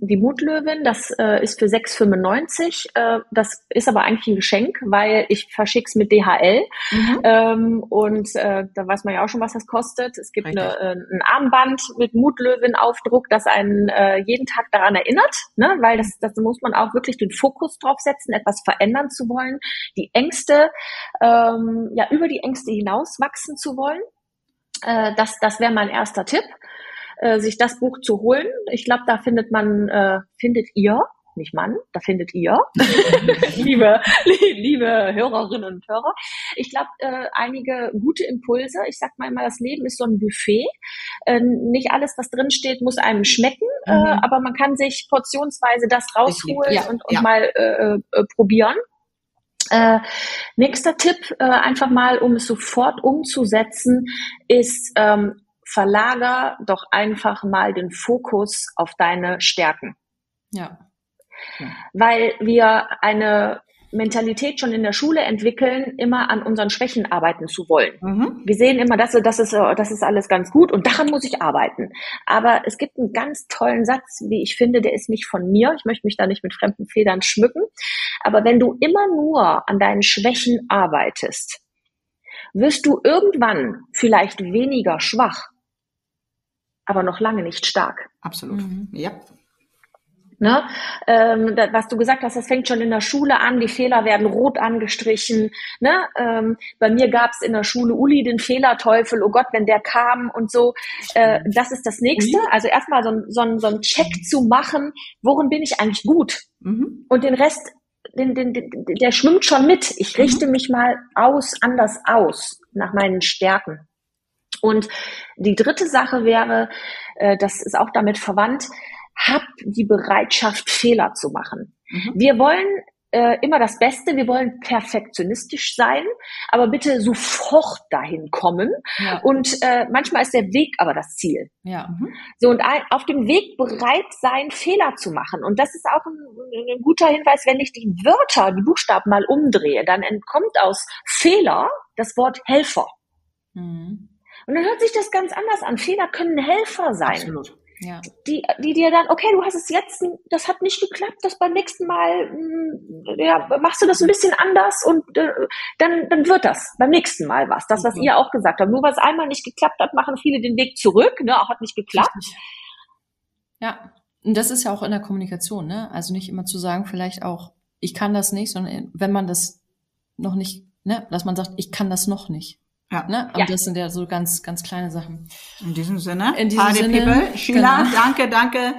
die Mutlöwin. Das ist für 6,95. Das ist aber eigentlich ein Geschenk, weil ich verschicke es mit DHL. Mhm. Da weiß man ja auch schon, was das kostet. Es gibt ein Armband mit Mutlöwin-Aufdruck, das einen jeden Tag daran erinnert, ne? Weil das muss man auch wirklich den Fokus drauf setzen, etwas verändern zu wollen, die Ängste, über die Ängste hinaus wachsen zu wollen. Das wäre mein erster Tipp, sich das Buch zu holen. Ich glaube, da findet ihr, liebe Hörerinnen und Hörer. Ich glaube, einige gute Impulse. Ich sag mal immer, das Leben ist so ein Buffet. Nicht alles, was drin steht, muss einem schmecken, aber man kann sich portionsweise das rausholen und mal probieren. Nächster Tipp, einfach mal, um es sofort umzusetzen, ist, verlager doch einfach mal den Fokus auf deine Stärken. Ja. Weil wir eine Mentalität schon in der Schule entwickeln, immer an unseren Schwächen arbeiten zu wollen. Mhm. Wir sehen immer, das ist alles ganz gut und daran muss ich arbeiten. Aber es gibt einen ganz tollen Satz, wie ich finde, der ist nicht von mir. Ich möchte mich da nicht mit fremden Federn schmücken. Aber wenn du immer nur an deinen Schwächen arbeitest, wirst du irgendwann vielleicht weniger schwach, aber noch lange nicht stark. Absolut, ja. Ne? Was du gesagt hast, das fängt schon in der Schule an, die Fehler werden rot angestrichen. Ne? Bei mir gab es in der Schule Uli den Fehlerteufel, oh Gott, wenn der kam und so. Das ist das Nächste. Also erstmal so ein Check zu machen, worin bin ich eigentlich gut? Mhm. Und den Rest, der schwimmt schon mit. Ich richte mich mal anders aus, nach meinen Stärken. Und die dritte Sache wäre, das ist auch damit verwandt, hab die Bereitschaft, Fehler zu machen. Mhm. Wir wollen immer das Beste, wir wollen perfektionistisch sein, aber bitte sofort dahin kommen. Ja. Und manchmal ist der Weg aber das Ziel. Ja. Mhm. So, und auf dem Weg bereit sein, Fehler zu machen. Und das ist auch ein guter Hinweis, wenn ich die Wörter, die Buchstaben mal umdrehe, dann entkommt aus Fehler das Wort Helfer. Mhm. Und dann hört sich das ganz anders an. Fehler können Helfer sein. Absolut. Ja. Die dir dann, okay, du hast es jetzt, das hat nicht geklappt, das beim nächsten Mal, machst du das ein bisschen anders und dann wird das beim nächsten Mal was. Das, was ihr auch gesagt habt, nur weil es einmal nicht geklappt hat, machen viele den Weg zurück, ne, auch hat nicht geklappt. Ja, und das ist ja auch in der Kommunikation, ne, also nicht immer zu sagen, vielleicht auch, ich kann das nicht, sondern wenn man das noch nicht, ne, dass man sagt, ich kann das noch nicht. Ja, ne? Und das sind ja so ganz, ganz kleine Sachen. In diesem Sinne, Party People, Shila, danke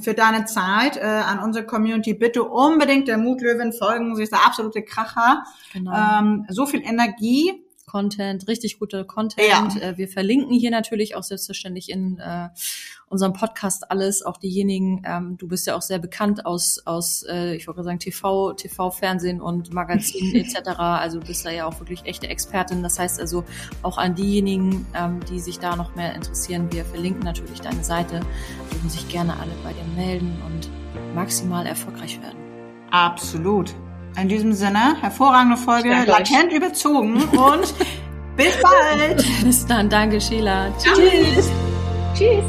für deine Zeit an unsere Community. Bitte unbedingt der Mutlöwin folgen, sie ist der absolute Kracher. Genau. So viel Energie. Content, richtig guter Content. Ja. Wir verlinken hier natürlich auch selbstverständlich in unserem Podcast alles, auch diejenigen, du bist ja auch sehr bekannt aus ich wollte sagen, TV, Fernsehen und Magazinen etc. Also du bist da ja auch wirklich echte Expertin. Das heißt also auch an diejenigen, die sich da noch mehr interessieren, wir verlinken natürlich deine Seite, dürfen sich gerne alle bei dir melden und maximal erfolgreich werden. Absolut. In diesem Sinne, hervorragende Folge, latent überzogen und bis bald. Bis dann, danke Shila. Tschüss. Tschüss.